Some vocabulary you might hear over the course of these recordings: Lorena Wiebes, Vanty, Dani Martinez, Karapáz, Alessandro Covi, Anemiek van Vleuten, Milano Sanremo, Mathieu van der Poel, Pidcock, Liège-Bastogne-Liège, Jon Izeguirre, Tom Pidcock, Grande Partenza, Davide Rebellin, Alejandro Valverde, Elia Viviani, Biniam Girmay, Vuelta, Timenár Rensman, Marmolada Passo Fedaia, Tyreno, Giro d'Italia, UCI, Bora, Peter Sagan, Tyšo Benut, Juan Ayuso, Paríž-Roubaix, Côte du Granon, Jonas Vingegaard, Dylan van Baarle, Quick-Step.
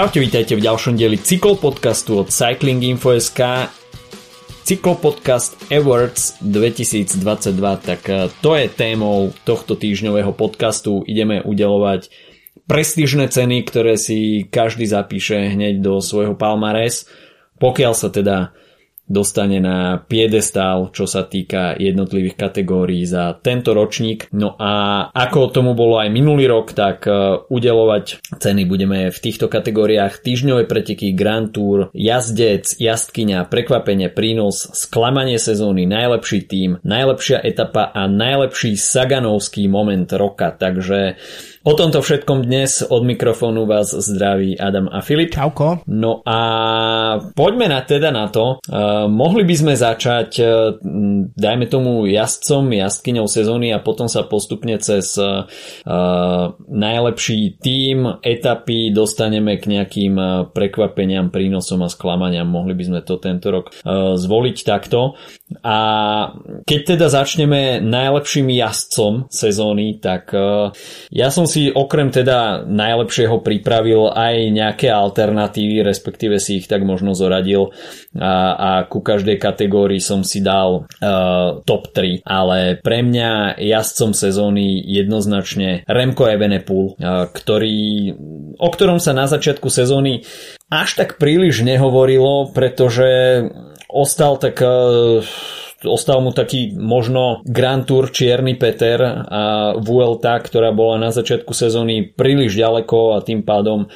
Čaute, vítajte v ďalšom dieli cyklopodcastu od cyclinginfo.sk, Cyklopodcast Awards 2022, tak to je témou tohto týždňového podcastu. Ideme udeľovať prestížne ceny, ktoré si každý zapíše hneď do svojho palmares, pokiaľ sa teda dostane na piedestál, čo sa týka jednotlivých kategórií za tento ročník. No a ako tomu bolo aj minulý rok, tak udeľovať ceny budeme v týchto kategóriách: týždňové preteky, Grand Tour, jazdec, jazdkyňa, prekvapenie, prínos, sklamanie sezóny, najlepší tím, najlepšia etapa a najlepší saganovský moment roka. Takže o tomto všetkom dnes od mikrofónu vás zdraví Adam a Filip. Čauko. No a poďme na to. Mohli by sme začať, dajme tomu, jazdcom, jazdkyňou sezóny a potom sa postupne cez najlepší tím, etapy dostaneme k nejakým prekvapeniam, prínosom a sklamaniam. Mohli by sme to tento rok zvoliť takto. A keď teda začneme najlepším jazdcom sezóny, tak ja som si okrem teda najlepšieho pripravil aj nejaké alternatívy, respektíve si ich tak možno zoradil a ku každej kategórii som si dal top 3, ale pre mňa jazdcom sezóny jednoznačne Remco Evenepoel, o ktorom sa na začiatku sezóny až tak príliš nehovorilo, pretože ostal mu taký možno Grand Tour Čierny Peter a Vuelta, ktorá bola na začiatku sezóny príliš ďaleko a tým pádom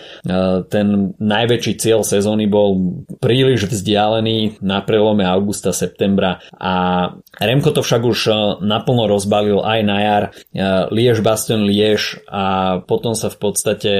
ten najväčší cieľ sezóny bol príliš vzdialený na prelome augusta, septembra, a Remko to však už naplno rozbalil aj na jar Liège-Bastogne-Liège a potom sa v podstate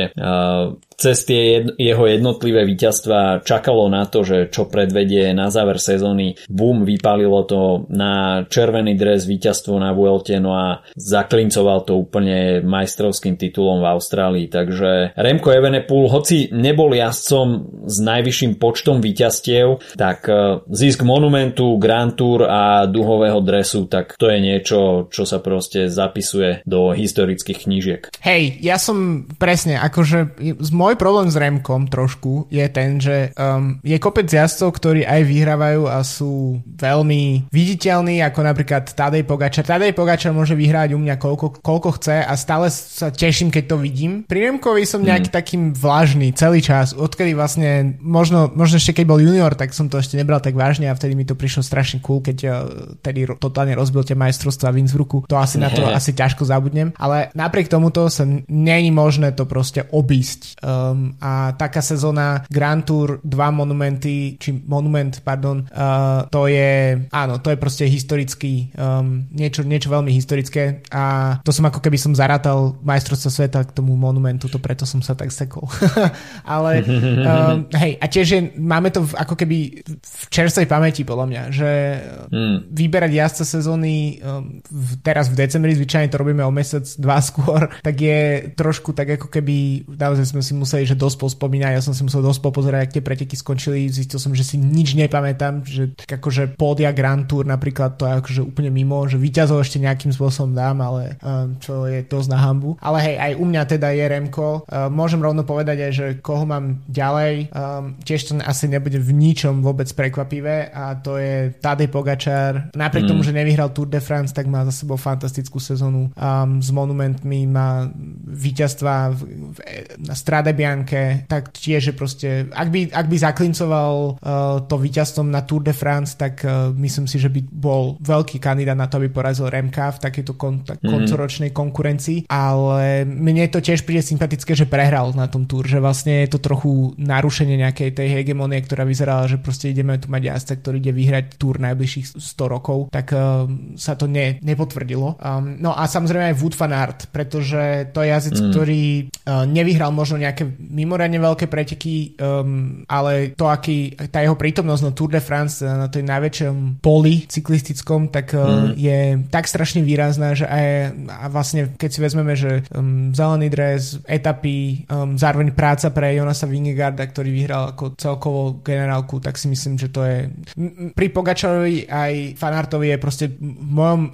cez tie jeho jednotlivé víťazstva čakalo na to, že čo predvedie na záver sezóny. Bum, vypálilo to na červený dres, víťazstvo na Vuelte, no a zaklincoval to úplne majstrovským titulom v Austrálii. Takže Remco Evenepoel, hoci nebol jazdcom s najvyšším počtom víťazstiev, tak zisk monumentu, Grand Tour a duhového dresu, tak to je niečo, čo sa proste zapisuje do historických knížiek. Hej, ja som presne, akože môj problém s Remkom trošku je ten, že je kopec jazdcov, ktorí aj vyhrávajú a sú veľmi viditeľní, ako napríklad Tadej Pogačar. Tadej Pogačar môže vyhrať u mňa koľko chce a stále sa teším, keď to vidím. Pri Remkovi som nejaký taký vlažný celý čas, odkedy vlastne možno ešte keď bol junior, tak som to ešte nebral tak vážne a vtedy mi to prišlo strašne cool, keď tedy totálne rozbil tie majstrovstvá v Innsbrucku. To asi na to asi ťažko zabudnem, ale napriek tomuto sa není možné to proste obísť. A taká sezóna Grand Tour, monument, to je, áno, to je proste historický, niečo veľmi historické a to som ako keby som zarátal majstrovstvo sveta k tomu monumentu, to preto som sa tak sekol. Ale hej, a tiež máme to ako keby v čerstvej pamäti podľa mňa, že vyberať jazdca sezóny teraz v decembri, zvyčajne to robíme o mesiac, dva skôr, tak je trošku tak ako keby, naozaj sme si museli dosť pospomínať, ja som si musel dosť pozerať, ak tie preteky skončili, zistil som, že si nič nepamätám, že akože pódia Grand Tour napríklad, to je akože úplne mimo, že víťazov ešte nejakým spôsobom dám, ale čo je dosť na hanbu. Ale hej, aj u mňa teda je Remko. Môžem rovno povedať aj, že koho mám ďalej. Tiež to asi nebude v ničom vôbec prekvapivé a to je Tadej Pogačar. Napriek tomu, že nevyhral Tour de France, tak má za sebou fantastickú sezónu. S monumentmi má víťazstva na Strade Bianche, tak tiež je proste, ak by zaklincoval to víťazstvom na Tour de France, tak myslím si, že by bol veľký kandidát na to, aby porazil Remka v takejto koncoročnej konkurencii, ale mne to tiež príde sympatické, že prehral na tom Tour, že vlastne je to trochu narušenie nejakej tej hegemonie, ktorá vyzerala, že proste ideme tu mať jazdca, ktorý ide vyhrať Tour najbližších 100 rokov, tak sa to nepotvrdilo. No a samozrejme aj Wout van Aert, pretože to je jazdec, ktorý nevyhral možno nejaké mimoriadne veľké preteky, ale to, tá jeho prítomnosť na Tour de France, na tej najväčšom poli cyklistickom, tak je tak strašne výrazná, že aj a vlastne, keď si vezmeme, že zelený dres, etapy, zároveň práca pre Jonasa Vingegaarda, ktorý vyhral ako celkovú generálku, tak si myslím, že to je pri Pogačarovi aj Van Aertovi je proste z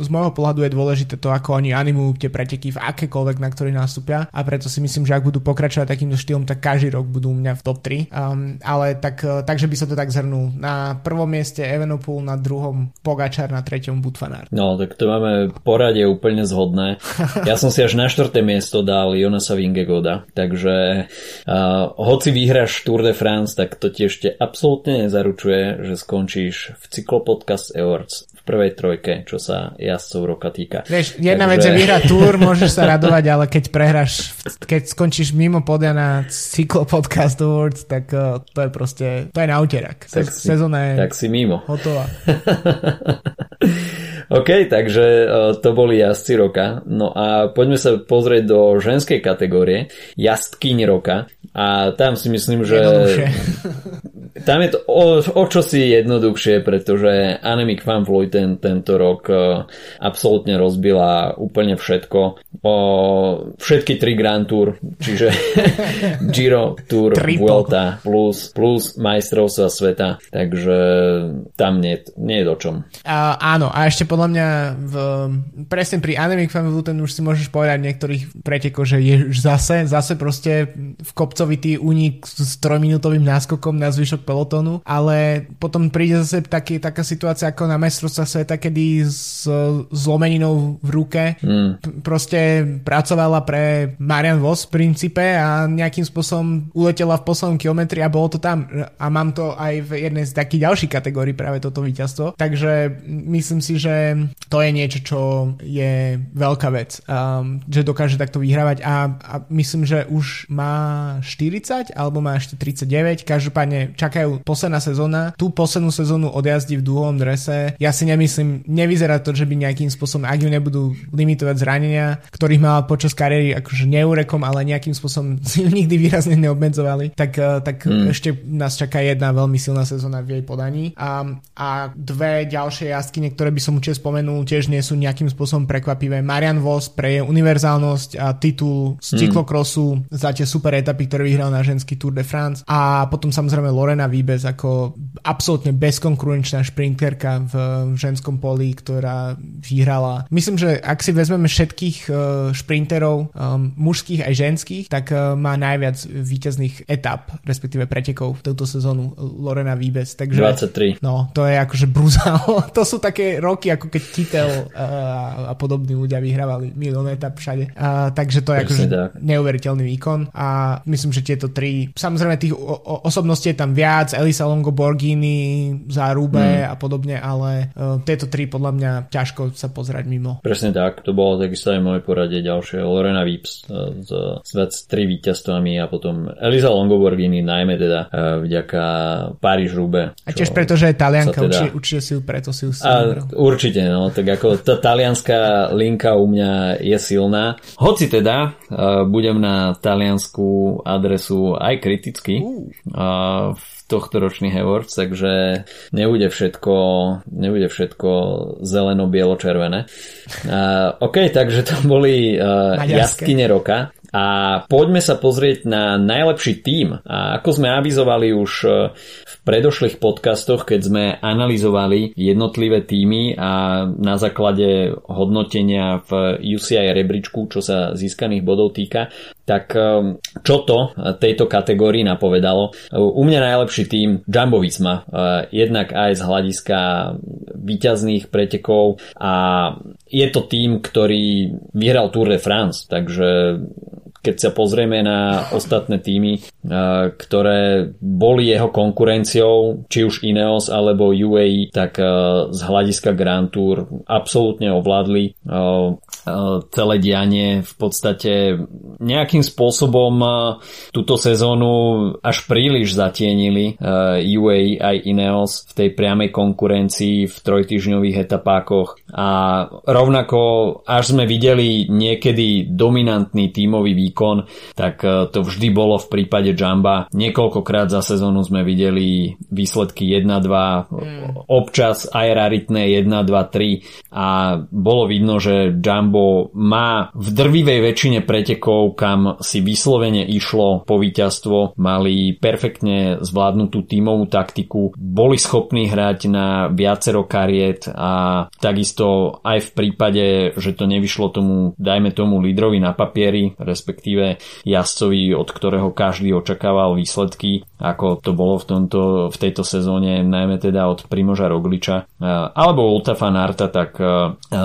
môjho pohľadu je dôležité to, ako oni animujú tie preteky v akékoľvek, na ktorý nastúpia, a preto si myslím, že ak budú pokračovať takýmto štýlom, tak každý rok budú u mňa v top 3. Ale takže by som to tak zhrnul. Na prvom mieste Evenepoel, na druhom Pogačar, na treťom Wout van Aert. No, tak to máme poradie úplne zhodné. Ja som si až na štvrté miesto dal Jonasa Vingegaarda, takže hoci vyhráš Tour de France, tak to ti ešte absolútne nezaručuje, že skončíš v Cyklopodcast Awards v prvej trojke, čo sa jazdcov roka týka. Vieš, jedna vec je vyhrať Tour, môžeš sa radovať, ale keď prehráš, keď skončíš mimo podia na Cyklopodcast Awards, tak to je proste, to je na úterak. Sezóna je tak si mimo. Hotová. OK, takže to boli jazdci roka. No a poďme sa pozrieť do ženskej kategórie, jazdkyň roka. A tam si myslím, že... Tam je to o čosi jednoduchšie, pretože Anemiek van Vleuten tento rok absolútne rozbila úplne všetko. Všetky tri Grand Tour, čiže Giro, Tour, Vuelta plus majstrovstva sveta. Takže tam nie je do čom. Áno, a ešte podľa mňa presne pri Anemiek van Vleuten už si môžeš povedať v niektorých pretekoch, že je zase proste v kopcovitý únik s trojminútovým náskokom na zvyšok pelotónu, ale potom príde zase taká situácia ako na majstrovstvá sveta, kedy s zlomeninou v ruke proste pracovala pre Marian Vos v princípe a nejakým spôsobom uletela v poslednom kilometri a bolo to tam. A mám to aj v jednej z takých ďalších kategórií práve toto víťazstvo. Takže myslím si, že to je niečo, čo je veľká vec. Že dokáže takto vyhrávať a myslím, že už má 40 alebo má ešte 39. Každopádne čakajú posledná sezóna. Tú poslednú sezónu odjazdí v dúhovom drese. Ja si nemyslím, nevyzerá to, že by nejakým spôsobom, ak ju nebudú limitovať zranenia, ktorých mala počas kariéry akože neurekom, ale nejakým spôsobom si nikdy výrazne neobmedzovali, tak ešte nás čaká jedna veľmi silná sezóna v jej podaní. A dve ďalšie jazdky, ktoré by som určite spomenul, tiež nie sú nejakým spôsobom prekvapivé. Marian Vos pre jej univerzálnosť a titul z cyklokrosu za tie super etapy, ktoré vyhral na ženský Tour de France. A potom samozrejme Lorena Wiebes ako absolútne bezkonkurenčná šprinterka v ženskom poli, ktorá vyhrala. Myslím, že ak si vezmeme všetkých šprinterov, mužských aj ženských, tak má najviac víťazných etap, respektíve pretekov v túto sezónu Lorena Wiebes. Takže 23. No, to je akože bruzál. To sú také roky, ako keď Kittel a podobní ľudia vyhrávali milión etap všade. Takže to je akože neuveriteľný výkon. A myslím, že tieto tri, samozrejme tých osobností je tam viac, Elisa Longo Borghini za Roubaix a podobne, ale tieto tri podľa mňa ťažko sa pozerať mimo. Presne tak, to bolo takisto aj moje poradie ďalšie. Lorena Wiebes s 23 víťazstvami a potom Elisa Longo Borghini najmä teda vďaka Paríž-Roubaix. A tiež preto, že je Talianka, teda... určite si ju preto si ju stávil. Určite, no, tak ako tá talianská linka u mňa je silná. Hoci teda budem na taliansku adresu aj kriticky. V tohto ročných awards, takže nebude všetko zeleno-bielo-červené. OK, takže to boli jazdkyne roka. A poďme sa pozrieť na najlepší tím. A ako sme avizovali už v predošlých podcastoch, keď sme analyzovali jednotlivé týmy a na základe hodnotenia v UCI rebríčku, čo sa získaných bodov týka, tak čo to tejto kategórii napovedalo? U mňa najlepší tím Jumbo-Visma, jednak aj z hľadiska víťazných pretekov a je to tím, ktorý vyhral Tour de France, takže keď sa pozrieme na ostatné týmy, ktoré boli jeho konkurenciou, či už Ineos alebo UAE, tak z hľadiska Grand Tour absolútne ovládli celé dianie. V podstate nejakým spôsobom túto sezónu až príliš zatienili UAE aj Ineos v tej priamej konkurencii v trojtyžňových etapákoch a rovnako až sme videli niekedy dominantný tímový výkon, tak to vždy bolo v prípade Jamba. Niekoľkokrát za sezónu sme videli výsledky 1-2, občas aj raritné 1-2-3 a bolo vidno, že Jumbo Jumbo má v drvivej väčšine pretekov, kam si vyslovene išlo po víťazstvo, mali perfektne zvládnutú tímovú taktiku, boli schopní hrať na viacero kariet a takisto aj v prípade, že to nevyšlo tomu, dajme tomu lídrovi na papieri, respektíve jazdcovi, od ktorého každý očakával výsledky, ako to bolo v tejto sezóne, najmä teda od Primoža Rogliča alebo Wout van Aerta, tak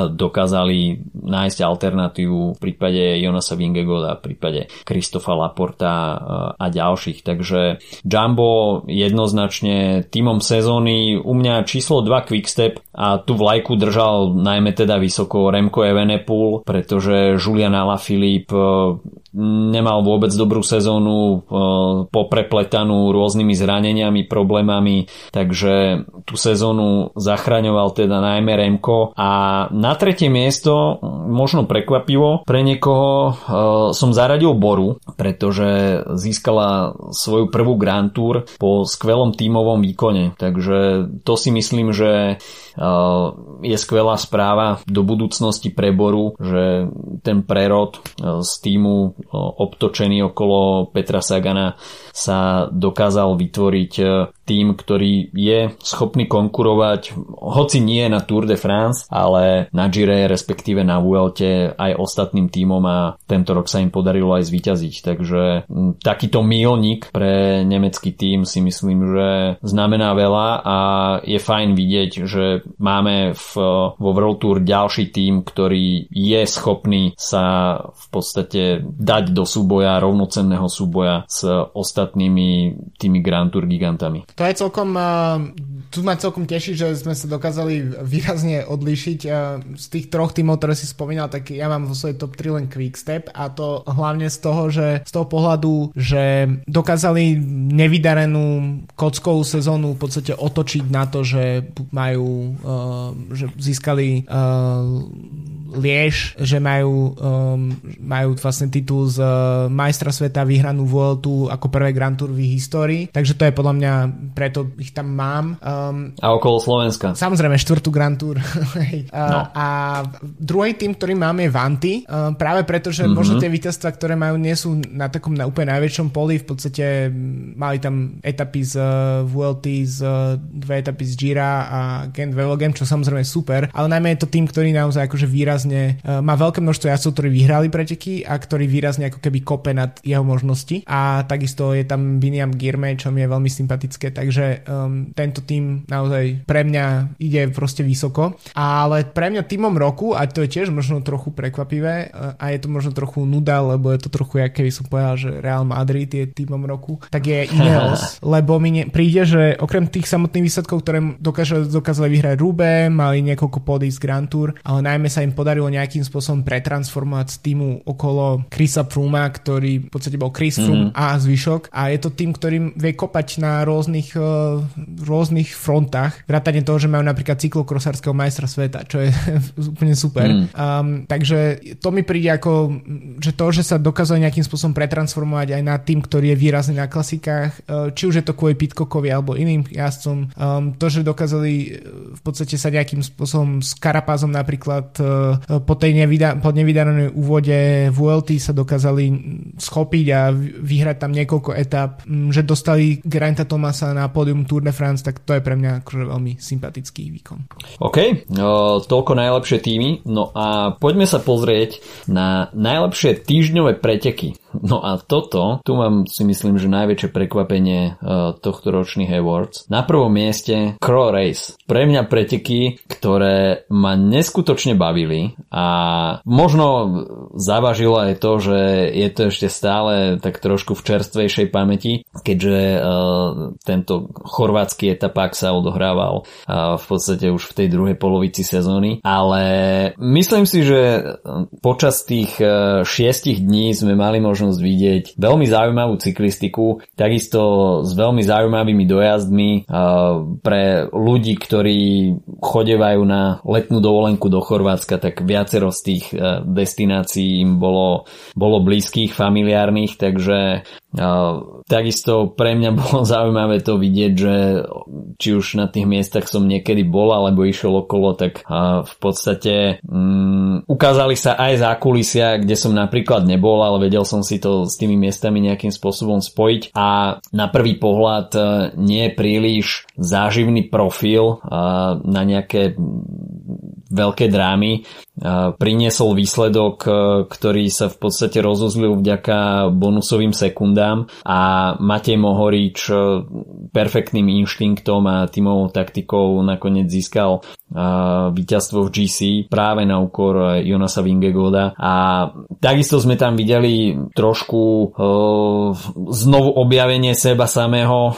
dokázali nájsť alternatívu v prípade Jonasa Vingegaarda, v prípade Christopha Laporta a ďalších. Takže Jumbo jednoznačne tímom sezóny, u mňa číslo 2 Quick-Step a tú vlajku držal najmä teda vysoko Remco Evenepoel, pretože Julian Alaphilippe nemal vôbec dobrú sezónu, poprepletanú rôznymi zraneniami, problémami, takže tú sezónu zachraňoval teda najmä Remco. A na tretie miesto, možno prekvapivo pre niekoho, som zaradil Boru, pretože získala svoju prvú Grand Tour po skvelom tímovom výkone, takže to si myslím, že je skvelá správa do budúcnosti pre Boru, že ten prerod z tímu obtočený okolo Petra Sagana sa dokázal vytvoriť tým, ktorý je schopný konkurovať, hoci nie na Tour de France, ale na Gire, respektíve na Vuelte aj ostatným tímom, a tento rok sa im podarilo aj zvíťaziť. Takže takýto míľnik pre nemecký tím si myslím, že znamená veľa a je fajn vidieť, že máme vo World Tour ďalší tím, ktorý je schopný sa v podstate dať do súboja, rovnocenného súboja s ostatnými tými Grand Tour gigantami. To je celkom, tu ma celkom teší, že sme sa dokázali výrazne odlíšiť z tých troch tímov, ktoré si spomínal, tak ja mám vo svojej top 3 len Quick-Step, a to hlavne z toho, že z toho pohľadu, že dokázali nevydarenú kockovú sezónu v podstate otočiť na to, že majú, že získali Liež, že majú vlastne titul z majstra sveta, vyhranú Vueltu ako prvé Grand Tour v histórii, takže to je podľa mňa, preto ich tam mám. A okolo Slovenska. Samozrejme, 4. Grand Tour. A druhý tým, ktorý mám, je Vanty, práve preto, že možno tie víťazstvá, ktoré majú, nie sú na takom na úplne najväčšom poli, v podstate mali tam etapy z Vuelty, dve etapy z Gira a Gent-Wevelgem, čo samozrejme je super, ale najmä je to tým, ktorý naozaj akože výrazne má veľké množstvo jazdcov, ktorí vyhrali preteky a ktorí výrazne ako keby kope nad jeho možnosti, a takisto je tam Biniam Girmay, čo mi je veľmi sympatické, takže tento tím naozaj pre mňa ide proste vysoko. Ale pre mňa tímom roku, a to je tiež možno trochu prekvapivé a je to možno trochu nuda, lebo je to trochu, jak keby som povedal, že Real Madrid je tímom roku, tak je Ineos, lebo mi príde, že okrem tých samotných výsledkov, ktoré dokázali vyhrať Roubaix, mali niekoľko pódií z Grand Tour, ale najmä sa im podarilo nejakým spôsobom pretransformovať týmu okolo Chrisa Frooma, ktorý v podstate bol Chris Froome a zvyšok, a je to tým, ktorým vie kopať na rôznych frontách, vrátane toho, že majú napríklad cyklokrosárskeho majstra sveta, čo je úplne super. Takže to mi príde ako, že to, že sa dokázali nejakým spôsobom pretransformovať aj na tým, ktorý je výrazný na klasikách, či už je to kvôli Pidcockovi alebo iným jazdcom, to, že dokázali v podstate sa nejakým spôsobom s Karapázom napríklad po nevydarenej úvode Vuelty sa dokázali schopiť a vyhrať tam niekoľko etap, že dostali Granta Thomasa na pódium Tour de France, tak to je pre mňa akože veľmi sympatický výkon. OK, toľko najlepšie týmy. No a poďme sa pozrieť na najlepšie týždňové preteky. No a tu mám, si myslím, že najväčšie prekvapenie tohto ročných awards. Na prvom mieste CRO Race. Pre mňa preteky, ktoré ma neskutočne bavili, a možno zavažilo aj to, že je to ešte stále tak trošku v čerstvejšej pamäti, keďže tento chorvátsky etapák sa odohrával v podstate už v tej druhej polovici sezóny, ale myslím si, že počas tých 6 dní sme mali možno vidieť veľmi zaujímavú cyklistiku, takisto s veľmi zaujímavými dojazdmi pre ľudí, ktorí chodevajú na letnú dovolenku do Chorvátska, tak viacero z tých destinácií im bolo blízkych, familiárnych, takže Takisto pre mňa bolo zaujímavé to vidieť, že či už na tých miestach som niekedy bol alebo išiel okolo, tak v podstate ukázali sa aj zákulisia, kde som napríklad nebol, ale vedel som si to s tými miestami nejakým spôsobom spojiť, a na prvý pohľad nie je príliš záživný profil na nejaké veľké drámy. Priniesol výsledok, ktorý sa v podstate rozozlil vďaka bonusovým sekundám, a Matej Mohorič perfektným inštinktom a tímovou taktikou nakoniec získal víťazstvo v GC práve na úkor Jonasa Vingegaarda. A takisto sme tam videli trošku znovu objavenie seba samého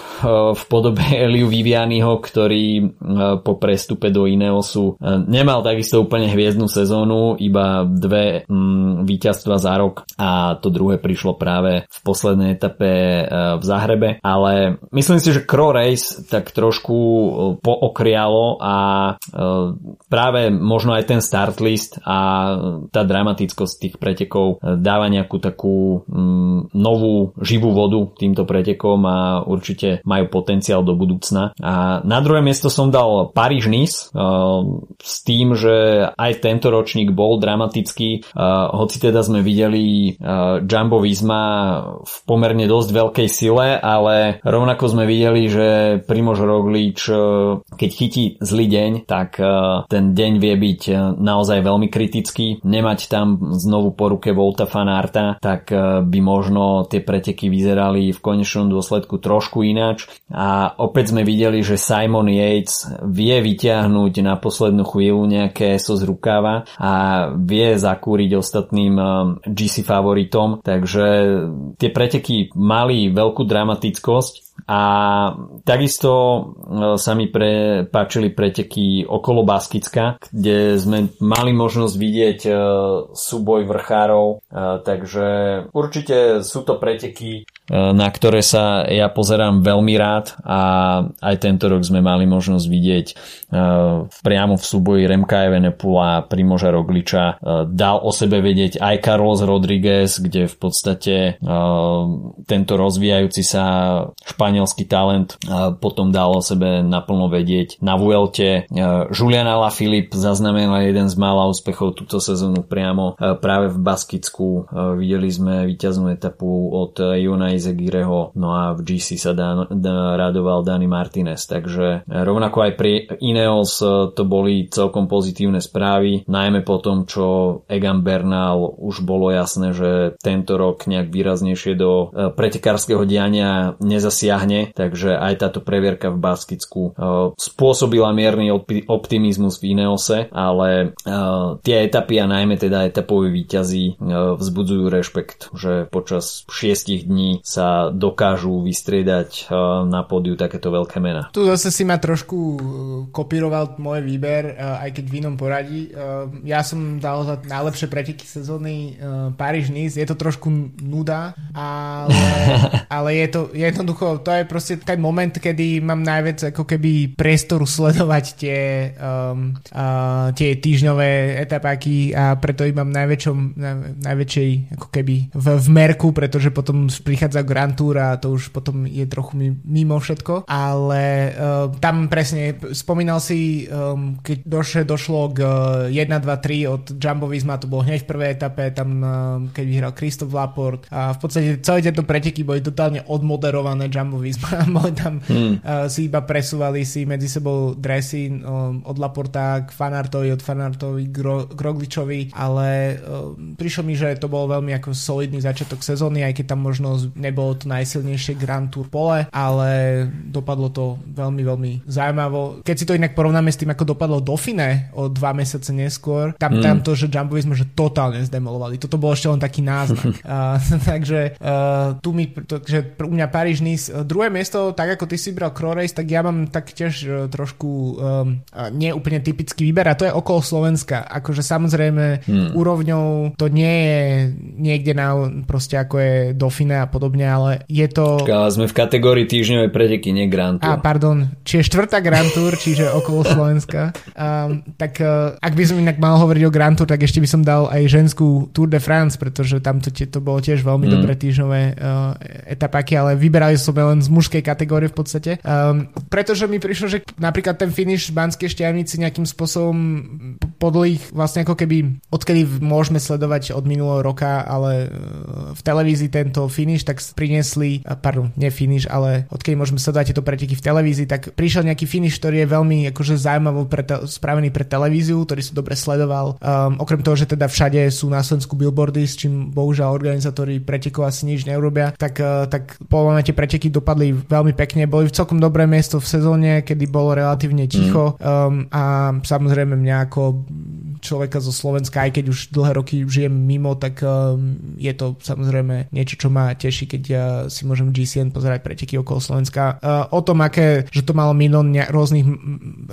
v podobe Eliu Vivianiho, ktorý po prestupe do Ineosu nemal takisto úplne hviezdnu sezónu, iba dve víťazstva za rok, a to druhé prišlo práve v poslednej etape v Zahrebe. Ale myslím si, že CRO Race tak trošku pookrialo, a práve možno aj ten start list a tá dramatickosť tých pretekov dáva nejakú takú novú živú vodu týmto pretekom a určite majú potenciál do budúcna. A na druhé miesto som dal Paríž-Nice s tým, že aj tento ročník bol dramatický, hoci teda sme videli Jumbo-Visma v pomerne dosť veľkej sile, ale rovnako sme videli, že Primož Roglič, keď chytí zlý deň, tak ten deň vie byť naozaj veľmi kritický. Nemať tam znovu po ruke Wouta van Aerta, tak by možno tie preteky vyzerali v konečnom dôsledku trošku ináč. A opäť sme videli, že Simon Yates vie vyťahnuť na poslednú chvíľu nejaké so z rukáva a vie zakúriť ostatným GC favoritom. Takže tie preteky mali veľkú dramatickosť. A takisto sa mi páčili preteky okolo Baskicka, kde sme mali možnosť vidieť súboj vrchárov, takže určite sú to preteky, na ktoré sa ja pozerám veľmi rád, a aj tento rok sme mali možnosť vidieť priamo v súboji Remka Evenepoela a Primoža Rogliča. Dal o sebe vedieť aj Carlos Rodriguez, kde v podstate tento rozvíjajúci sa španielský talent potom dal o sebe naplno vedieť na Vuelte. Julian Alaphilippe zaznamenal jeden z mála úspechov túto sezónu priamo práve v Baskicku. Videli sme víťaznú etapu od Jona Izeguirreho, no a v GC sa radoval Dani Martinez. Takže rovnako aj pri Ineos to boli celkom pozitívne správy, najmä po tom, čo Egan Bernal, už bolo jasné, že tento rok nejak výraznejšie do pretekárskeho diania nezasiahne, takže aj táto previerka v Baskicku spôsobila mierny optimizmus v Ineose, ale tie etapy, a najmä teda etapoví víťazi, vzbudzujú rešpekt, že počas 6 dní sa dokážu vystriedať na pódiu takéto veľké mená. Tu zase si ma trošku kopíroval môj výber, aj keď v inom poradí. Ja som dal za najlepšie preteky sezóny Paríž-Nice. Je to trošku nuda, ale je to jednoducho, to je proste taký moment, kedy mám najviac ako keby priestoru sledovať tie týždňové etapáky, a preto ich mám najväčšej ako keby v merku, pretože potom prichádza Grand Tour a to už potom je trochu mimo všetko, ale tam presne spomínal si, keď došlo k 1, 2, 3 od Jumbo-Visma, to bolo hneď v prvej etape, tam keď vyhral Christophe Laporte, a v podstate celé tieto preteky boli totálne odmoderované Jumbo-Visma, tam si iba presúvali si medzi sebou dresy od Laporta k Van Aertovi, od Van Aertovi k Rogličovi, ale prišlo mi, že to bol veľmi ako solidný začiatok sezóny, aj keď tam možno nebolo to najsilnejšie Grand Tour pole, ale dopadlo to veľmi, veľmi zaujímavo. Keď si to inak porovnáme s tým, ako dopadlo Dauphine o 2 mesiace neskôr, tam to, že Jumbo-Visma že totálne zdemolovali. Toto bolo ešte len taký náznak. Takže tu mi, takže u mňa Paríž-Nice. Druhé miesto, tak ako ty si vybral CRO Race, tak ja mám tak tiež trošku neúplne typický výber, a to je okolo Slovenska. Akože samozrejme úrovňou to nie je niekde na proste ako je Dauphine a podobne, podobne, ale je to... Počká, sme v kategórii týždňovej preteky, nie Grand Tour. Á, pardon, či je štvrtá Grand Tour, čiže okolo Slovenska. Tak ak by som inak mal hovoriť o Grand Tour, tak ešte by som dal aj ženskú Tour de France, pretože tam to bolo tiež veľmi dobré týždňové etapáky, ale vyberali sme len z mužskej kategórie v podstate. Pretože mi prišlo, že napríklad ten finish v Banskej Štiavnici nejakým spôsobom podľa ich vlastne ako keby odkedy môžeme sledovať od minulého roka, ale v televízii tento finish, tak priniesli, pardon, nie finish, ale odkedy môžeme sledovať tieto preteky v televízii, tak prišiel nejaký finish, ktorý je veľmi akože zaujímavo spravený pre televíziu, ktorý sa dobre sledoval. Okrem toho, že teda všade sú na Slovensku billboardy, s čím bohužiaľ organizátori pretekov asi nič neurobia, tak podľa mňa tie preteky dopadli veľmi pekne, boli v celkom dobré miesto v sezóne, kedy bolo relatívne ticho a samozrejme mňa ako človeka zo Slovenska, aj keď už dlhé roky žijem mimo, tak je to samozrejme niečo, čo ma teší, keď si môžem GCN pozerať preteky okolo Slovenska. O tom, aké, že to malo milión rôznych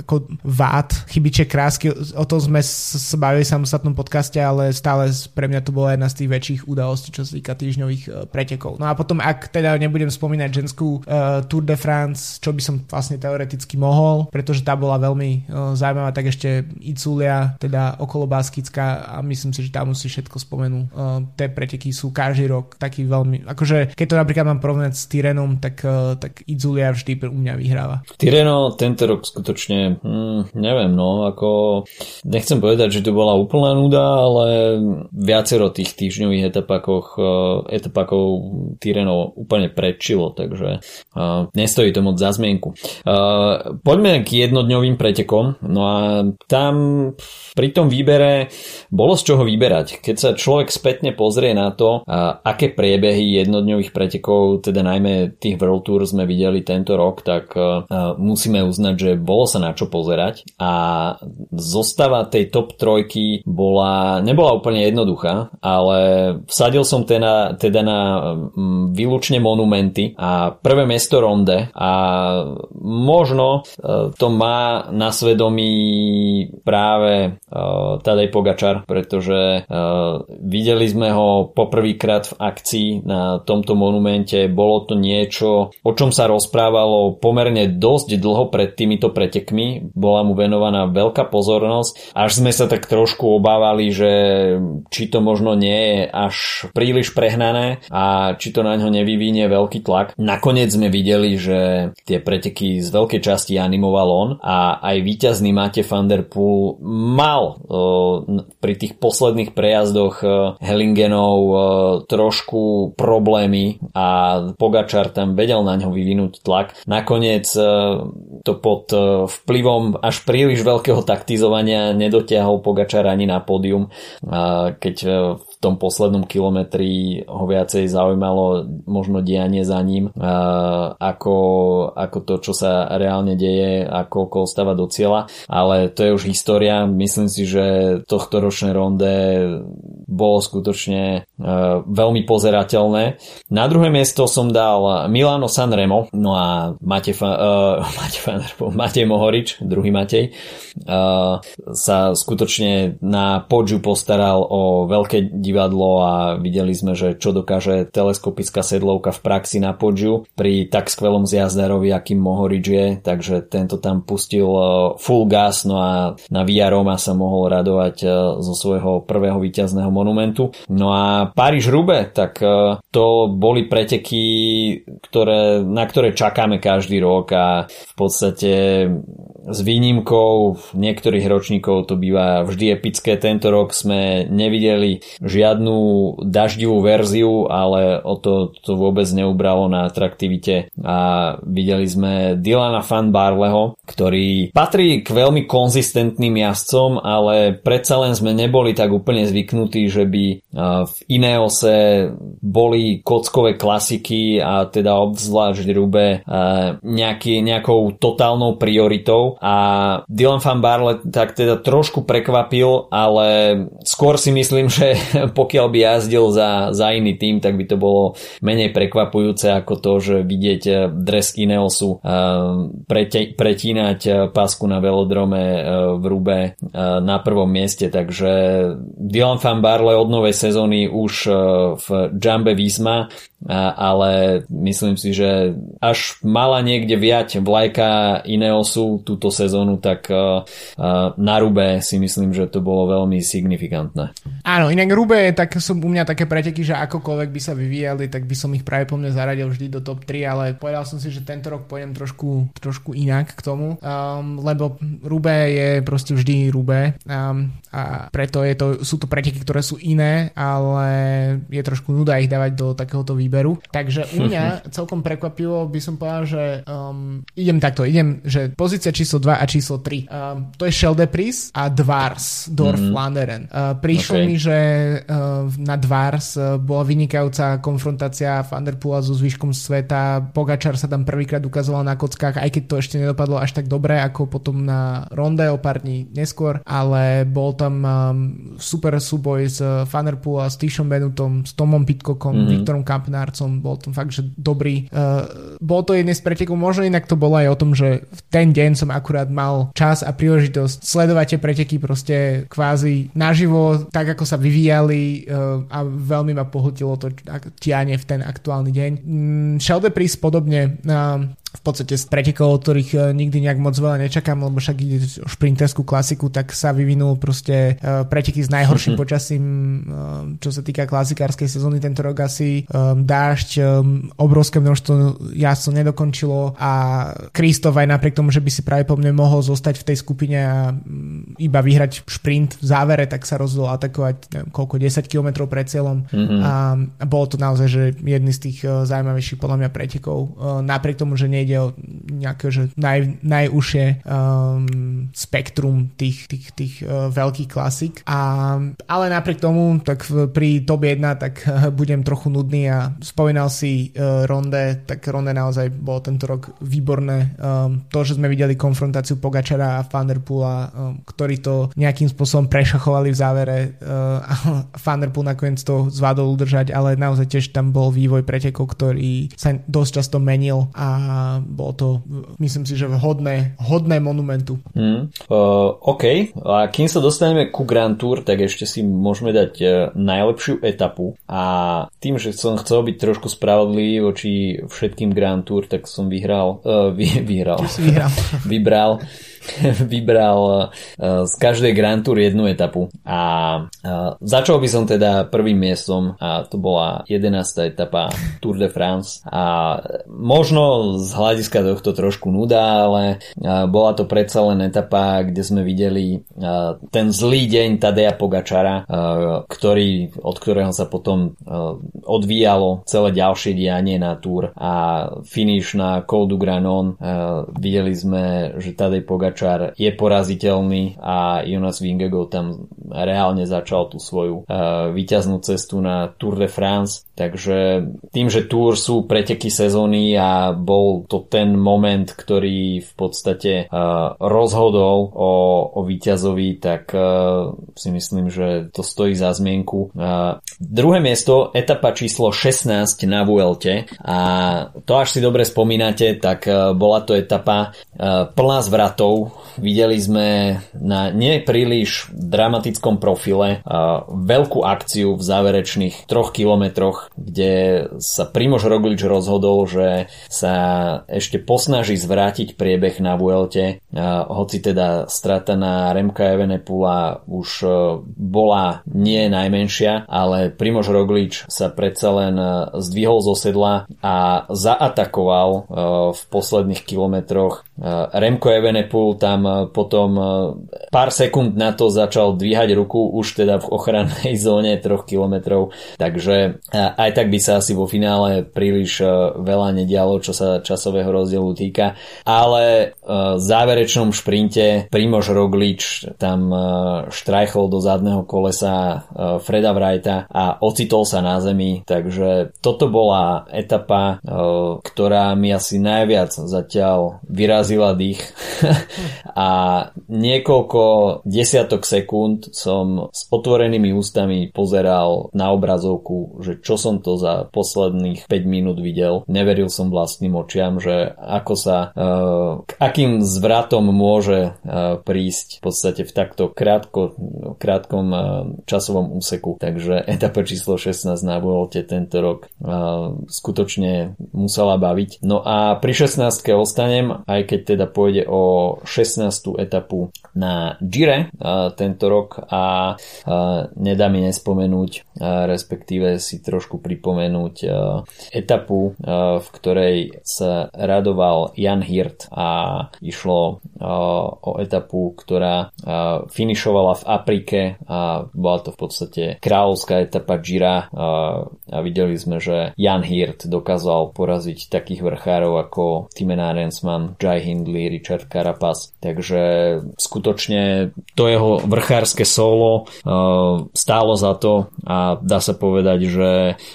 ako vád, chybiček, krásky, o tom sme sa bavili v samostatnom podcaste, ale stále pre mňa to bola jedna z tých väčších udalostí, čo sa týka týždňových pretekov. No a potom, ak teda nebudem spomínať ženskú Tour de France, čo by som vlastne teoreticky mohol, pretože tá bola veľmi zaujímavá, tak ešte Iculia, teda okolo Baskicka, a myslím si, že tam si všetko spomenú. Tie preteky sú každý rok taký veľmi, akože keď to napríklad mám porovnať s Tyrenom, tak Izulia vždy u mňa vyhráva. Tyreno tento rok skutočne neviem, no ako nechcem povedať, že to bola úplná nuda, ale viacero tých týždňových etapákov Tyreno úplne predčilo, takže nestojí to moc za zmienku. Poďme k jednodňovým pretekom, no a tam pri tom výbere bolo z čoho vyberať. Keď sa človek spätne pozrie na to, aké priebehy jednodňových pretekov, teda najmä tých World Tour sme videli tento rok, tak musíme uznať, že bolo sa na čo pozerať, a zostava tej top trojky nebola úplne jednoduchá, ale vsadil som teda na výlučne monumenty a prvé miesto Ronde, a možno to má na svedomí práve Tadej Pogačar, pretože videli sme ho poprvýkrát v akcii na tomto monumente. Bolo to niečo, o čom sa rozprávalo pomerne dosť dlho pred týmito pretekmi. Bola mu venovaná veľká pozornosť, až sme sa tak trošku obávali, že či to možno nie je až príliš prehnané a či to na ňo nevyvinie veľký tlak. Nakoniec sme videli, že tie preteky z veľkej časti animoval on, a aj víťazný Mathieu van der Poel mal pri tých posledných prejazdoch Hellingenov trošku problémy a Pogačar tam vedel na ňo vyvinúť tlak. Nakoniec to pod vplyvom až príliš veľkého taktizovania nedotiahol Pogačar ani na pódium, keď v tom poslednom kilometri ho viacej zaujímalo možno dianie za ním ako to, čo sa reálne deje, ako stáva do cieľa, ale to je už história. Myslím si, že tohtoročné Ronde bolo skutočne veľmi pozerateľné. Na druhé miesto som dal Milano Sanremo, no a Matej Mohorič, druhý Matej, sa skutočne na pódiu postaral o veľké divadlo a videli sme, že čo dokáže teleskopická sedlovka v praxi na pódiu pri tak skvelom zjazdarovi, akým Mohorič je, takže tento tam pustil full gas, no a na Via Roma sa mohol radovať zo svojho prvého víťazného monumentu. No a Paríž-Roubaix, tak to boli preteky, na ktoré čakáme každý rok, a v podstate s výnimkou niektorých ročníkov to býva vždy epické. Tento rok sme nevideli žiadnu daždivú verziu, ale o to vôbec neubralo na atraktivite, a videli sme Dylana van Baarleho, ktorý patrí k veľmi konzistentným jazdcom, ale predsa len sme neboli tak úplne zvyknutí, že by v Ineose boli kockové klasiky, a teda obzvlášť Roubaix nejakou totálnou prioritou. tímov a Dylan van Baarle tak teda trošku prekvapil, ale skôr si myslím, že pokiaľ by jazdil za iný tím, tak by to bolo menej prekvapujúce ako to, že vidieť dres Ineosu pretínať pásku na velodrome v Roubaix na prvom mieste, takže Dylan van Baarle od novej sezóny už v Jumbo-Visma, ale myslím si, že až mala niekde viať vlajka Ineosu túto sezónu, tak na Roubaix si myslím, že to bolo veľmi signifikantné. Áno, inak Roubaix, tak sú u mňa také preteky, že akokoľvek by sa vyvíjali, tak by som ich práve po mne zaradil vždy do top 3, ale povedal som si, že tento rok pôjdem trošku inak k tomu, lebo Roubaix je proste vždy Roubaix a preto sú to preteky, ktoré sú iné, ale je trošku nuda ich dávať do takéhoto výberu. Takže u mňa celkom prekvapilo, by som povedal, že idem takto, že pozícia číslo 2 a číslo 3. To je Scheldeprijs a Dwars, Dorflanderen. Prišlo mi, že na Dwars bola vynikajúca konfrontácia Van der Poela so zvyškom sveta. Pogačar sa tam prvýkrát ukazoval na kockách, aj keď to ešte nedopadlo až tak dobre, ako potom na Ronde o pár dní neskôr, ale bol tam super súboj s Van der Poela, s Tyšom Benutom, s Tomom Pidcockom, Viktorom Kampnárem, bol to fakt, že dobrý. Bol to jeden z pretekov, možno inak to bolo aj o tom, že v ten deň som akurát mal čas a príležitosť sledovať tie preteky proste kvázi naživo, tak ako sa vyvíjali a veľmi ma pohltilo to tiahne v ten aktuálny deň. Scheldeprijs podobne v podstate z pretekov, od ktorých nikdy nejak moc veľa nečakám, lebo však ide o šprinterskú klasiku, tak sa vyvinul proste preteky s najhorším počasím, čo sa týka klasikárskej sezóny tento rok asi. Dážď, obrovské množstvo jazdcov nedokončilo a Kristof aj napriek tomu, že by si práve po mne mohol zostať v tej skupine a iba vyhrať šprint v závere, tak sa rozhodol atakovať 10 km pred cieľom a bolo to naozaj, že jedný z tých zaujímavejších podľa mňa pretekov. Napriek tomu, že nejde o nejaké že najúžšie spektrum tých veľkých klasík. Ale napriek tomu, tak pri top 1 tak budem trochu nudný a spomínal si Ronde, tak Ronde naozaj bolo tento rok výborné. To, že sme videli konfrontáciu Pogačara a Van der Poela, ktorí to nejakým spôsobom prešachovali v závere a Van der Poel nakoniec to zvládol udržať, ale naozaj tiež tam bol vývoj pretekov, ktorý sa dosť často menil a bolo to, myslím si, že hodné monumentu. OK, a kým sa dostaneme ku Grand Tour, tak ešte si môžeme dať najlepšiu etapu a tým, že som chcel byť trošku spravodlivý voči všetkým Grand Tour, tak som vybral z každej Grand Tour jednu etapu a začal by som teda prvým miestom a to bola 11. etapa Tour de France a možno z hľadiska tohto trošku nuda, ale bola to predsa len etapa, kde sme videli ten zlý deň Tadeja Pogačara, od ktorého sa potom odvíjalo celé ďalšie dianie na Tour a finish na Col du Granon. Videli sme, že Tadej Pogačar je poraziteľný a Jonas Vingegaard tam reálne začal tú svoju víťaznú cestu na Tour de France, takže tým, že Tour sú preteky sezóny a bol to ten moment, ktorý v podstate rozhodol o víťazovi, tak si myslím, že to stojí za zmienku. Druhé miesto, etapa číslo 16 na Vuelte a to až si dobre spomínate, tak bola to etapa plná zvratov. Videli sme na nepríliš dramatickom profile veľkú akciu v záverečných 3 kilometroch, kde sa Primož Roglič rozhodol, že sa ešte posnaží zvrátiť priebeh na Vuelte. Hoci teda strata na Remka Evenepoela už bola nie najmenšia, ale Primož Roglič sa predsa len zdvihol zo sedla a zaatakoval v posledných kilometroch. Remco Evenepoel tam potom pár sekúnd na to začal dvíhať ruku už teda v ochrannej zóne 3 km, takže aj tak by sa asi vo finále príliš veľa nedialo, čo sa časového rozdielu týka, ale v záverečnom šprinte Primož Roglič tam štrajchol do zadného kolesa Freda Wrighta a ocitol sa na zemi, takže toto bola etapa, ktorá mi asi najviac zatiaľ vyrazila pokazila dých a niekoľko desiatok sekúnd som s otvorenými ústami pozeral na obrazovku, že čo som to za posledných 5 minút videl. Neveril som vlastným očiam, že ako sa k akým zvratom môže prísť v podstate v takto krátkom časovom úseku. Takže etapa číslo 16 na Vuelte tento rok skutočne musela baviť. No a pri 16. ostanem, aj keď teda pôjde o 16. etapu na Gire tento rok a nedá mi nespomenúť, respektíve si trošku pripomenúť etapu, v ktorej sa radoval Jan Hirt a išlo o etapu, ktorá finišovala v Afrike a bola to v podstate kráľovská etapa Gira a videli sme, že Jan Hirt dokázal poraziť takých vrchárov ako Timenár Rensman, Jai Hindley, Richard Karapáz, takže skutočne to jeho vrchárske solo stálo za to a dá sa povedať, že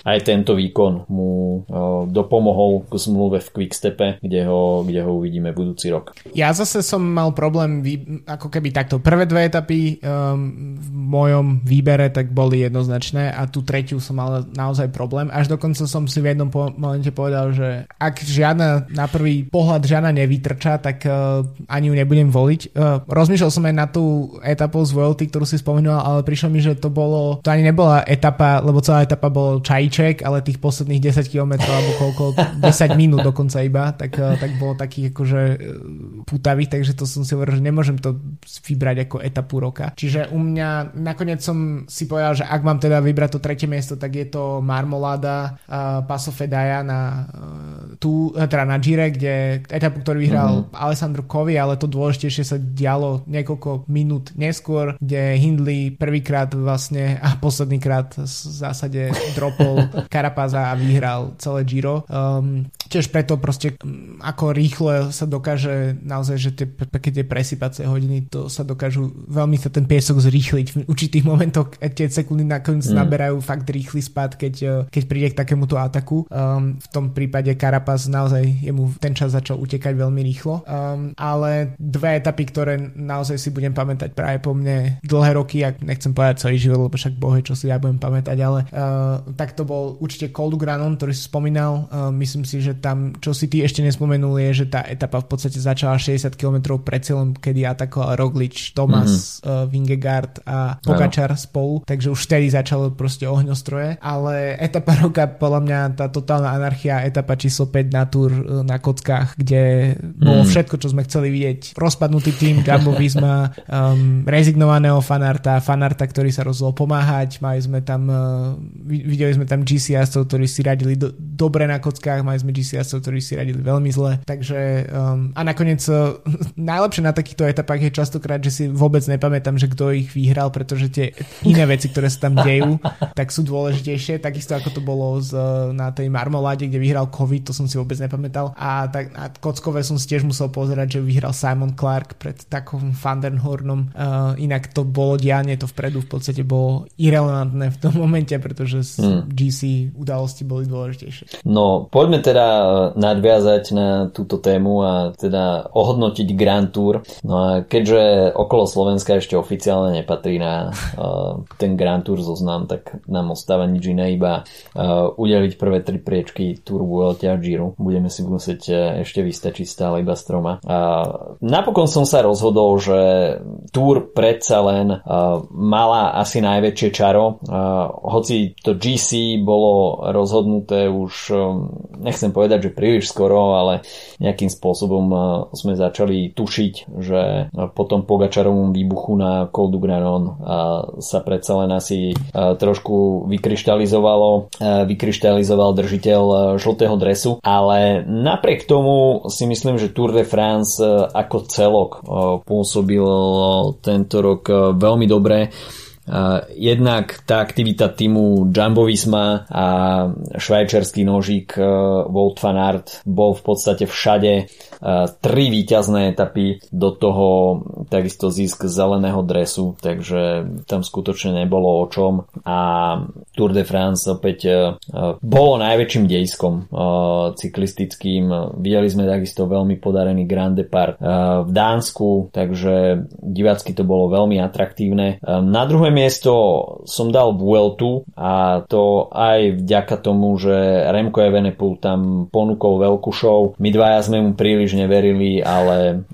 aj tento výkon mu dopomohol k zmluve v Quick-Stepe, kde ho uvidíme budúci rok. Ja zase som mal problém ako keby takto prvé dve etapy v mojom výbere tak boli jednoznačné a tú tretiu som mal naozaj problém. Až dokonca som si v jednom momente povedal, že ak žiadna na prvý pohľad žiadna nevytrča, tak ani ju nebudem voliť. Rozmýšľal som aj na tú etapu z Vuelty, ktorú si spomínal, ale prišlo mi, že to ani nebola etapa, lebo celá etapa bol čajček, ale tých posledných 10 km alebo koľko, 10 minút dokonca iba, tak bolo takých akože pútavých, takže to som si hovoril, že nemôžem to vybrať ako etapu roka. Čiže u mňa nakoniec som si povedal, že ak mám teda vybrať to tretie miesto, tak je to Marmolada Passo Fedaia na Gire, kde etapu, ktorú vyhral Alessandro Covi, ale to dôležitejšie sa dialo niekoľko minút neskôr, kde Hindley prvýkrát vlastne a poslednýkrát v zásade dropol Karapáza a vyhral celé Giro. Tiež preto proste ako rýchlo sa dokáže naozaj, že tie presypacie hodiny, to sa dokážu veľmi sa ten piesok zrýchliť. V určitých momentoch tie sekundy nakoniec naberajú fakt rýchly spád, keď príde k takémuto ataku. V tom prípade Karapáz naozaj jemu ten čas začal utekať veľmi rýchlo. Ale dve etapy, ktoré naozaj si budem pamätať práve po mne dlhé roky, ak nechcem povedať celý život, lebo však bohe, čo si ja budem pamätať, ale tak to bol určite Col du Granon, ktorý si spomínal. Myslím si, že tam, čo si ty ešte nespomenul, je, že tá etapa v podstate začala 60 km pred cieľom, kedy atakoval Roglič, Thomas, Vingegaard a Pogačar spolu, takže už vtedy začalo proste ohňostroje, ale etapa roka podľa mňa tá totálna anarchia, etapa číslo 5 na Tour na kockách, kde bolo všetko, čo sme chceli vidieť. Rozpadnutý tým Jumbo-Visma, rezignovaného Van Aerta, ktorý sa rozhodol pomáhať, videli sme tam GCS-ov, ktorí si radili dobre na kockách, mali sme GCS-ov, ktorí si radili veľmi zle, takže a nakoniec najlepšie na takýchto etapách je častokrát, že si vôbec nepamätám, že kto ich vyhral, pretože tie iné veci, ktoré sa tam dejú, tak sú dôležitejšie, takisto ako to bolo na tej Marmoláde, kde vyhral COVID, to som si vôbec nepamätal, a tak na kockové som si tiež musel pozerať, že vyhral Simon Clark pred takom Van den Hornom, inak to bolo dianie, to vpredu v podstate bolo irelevantné v tom momente, pretože GC udalosti boli dôležitejšie. No, poďme teda nadviazať na túto tému a teda ohodnotiť Grand Tour. No a keďže okolo Slovenska ešte oficiálne nepatrí na ten Grand Tour zoznam, tak nám ostáva nič iné, iba udeliť prvé tri priečky Tour, Vuelta a Giro. Budeme si musieť ešte vystačiť stále iba s troma. Napokon som sa rozhodol, že Tour predsa len mala asi najväčšie čaro. Hoci to GC bolo rozhodnuté už, nechcem povedať, že príliš skoro, ale nejakým spôsobom sme začali tušiť, že po tom Pogačarovom výbuchu na Col du Granon sa predsa len asi trošku vykryštalizoval držiteľ žltého dresu, ale napriek tomu si myslím, že Tour de France ako celok pôsobil tento rok veľmi dobre. Jednak tá aktivita týmu Jumbo-Visma a švajčiarsky nožík Wout van Aert bol v podstate všade. 3 víťazné etapy, do toho takisto zisk zeleného dresu, takže tam skutočne nebolo o čom. A Tour de France opäť bolo najväčším dejskom cyklistickým. Videli sme takisto veľmi podarený Grand Depart v Dánsku, takže divácky to bolo veľmi atraktívne. Na druhé miesto som dal Vueltu, a to aj vďaka tomu, že Remco Evenepoel tam ponúkol veľkú show. My dvaja sme mu príliš neverili, ale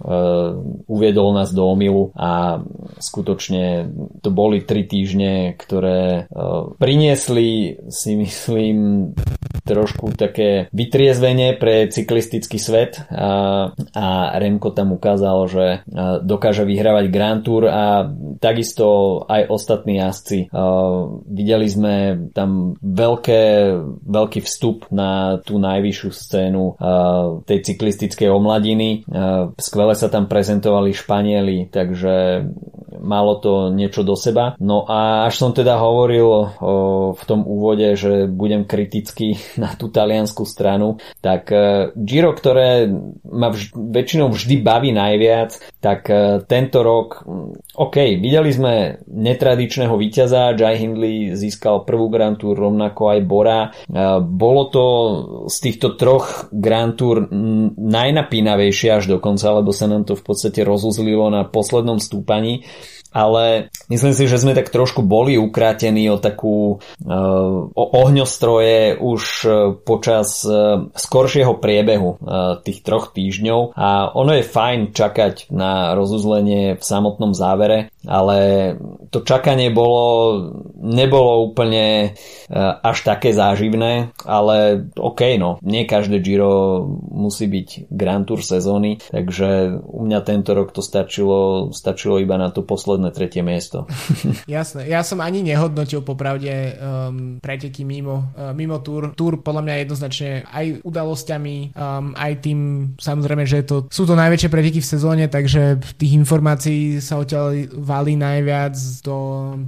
uviedol nás do omylu a skutočne to boli 3 týždne, ktoré priniesli, si myslím, trošku také vytriezvenie pre cyklistický svet, a Remco tam ukázal, že dokáže vyhrávať Grand Tour a takisto aj ostatní jazdci. Videli sme tam veľký vstup na tú najvyššiu scénu tej cyklistickej omladiny. Skvele sa tam prezentovali Španieli, takže malo to niečo do seba. No a až som teda hovoril v tom úvode, že budem kritický na tú taliansku stranu, tak Giro, ktoré ma väčšinou vždy baví najviac, tak tento rok videli sme netradičného víťaza. Jai Hindley získal prvú Grand Tour, rovnako aj Bora. Bolo to z týchto 3 Grand Tour najnapínavejšie až do konca, lebo sa nám to v podstate rozuzlilo na poslednom stúpaní. Ale myslím si, že sme tak trošku boli ukrátení o takú ohňostroje už počas skoršieho priebehu tých 3 týždňov, a ono je fajn čakať na rozuzlenie v samotnom závere, ale to čakanie nebolo úplne až také záživné, ale nie každé Giro musí byť Grand Tour sezóny, takže u mňa tento rok to stačilo iba na to posledné 3. miesto. Jasné, ja som ani nehodnotil popravde preteky mimo Tour. Tour podľa mňa jednoznačne aj udalosťami, aj tým, samozrejme, že sú to najväčšie preteky v sezóne, takže tých informácií sa odtiaľ valí najviac, do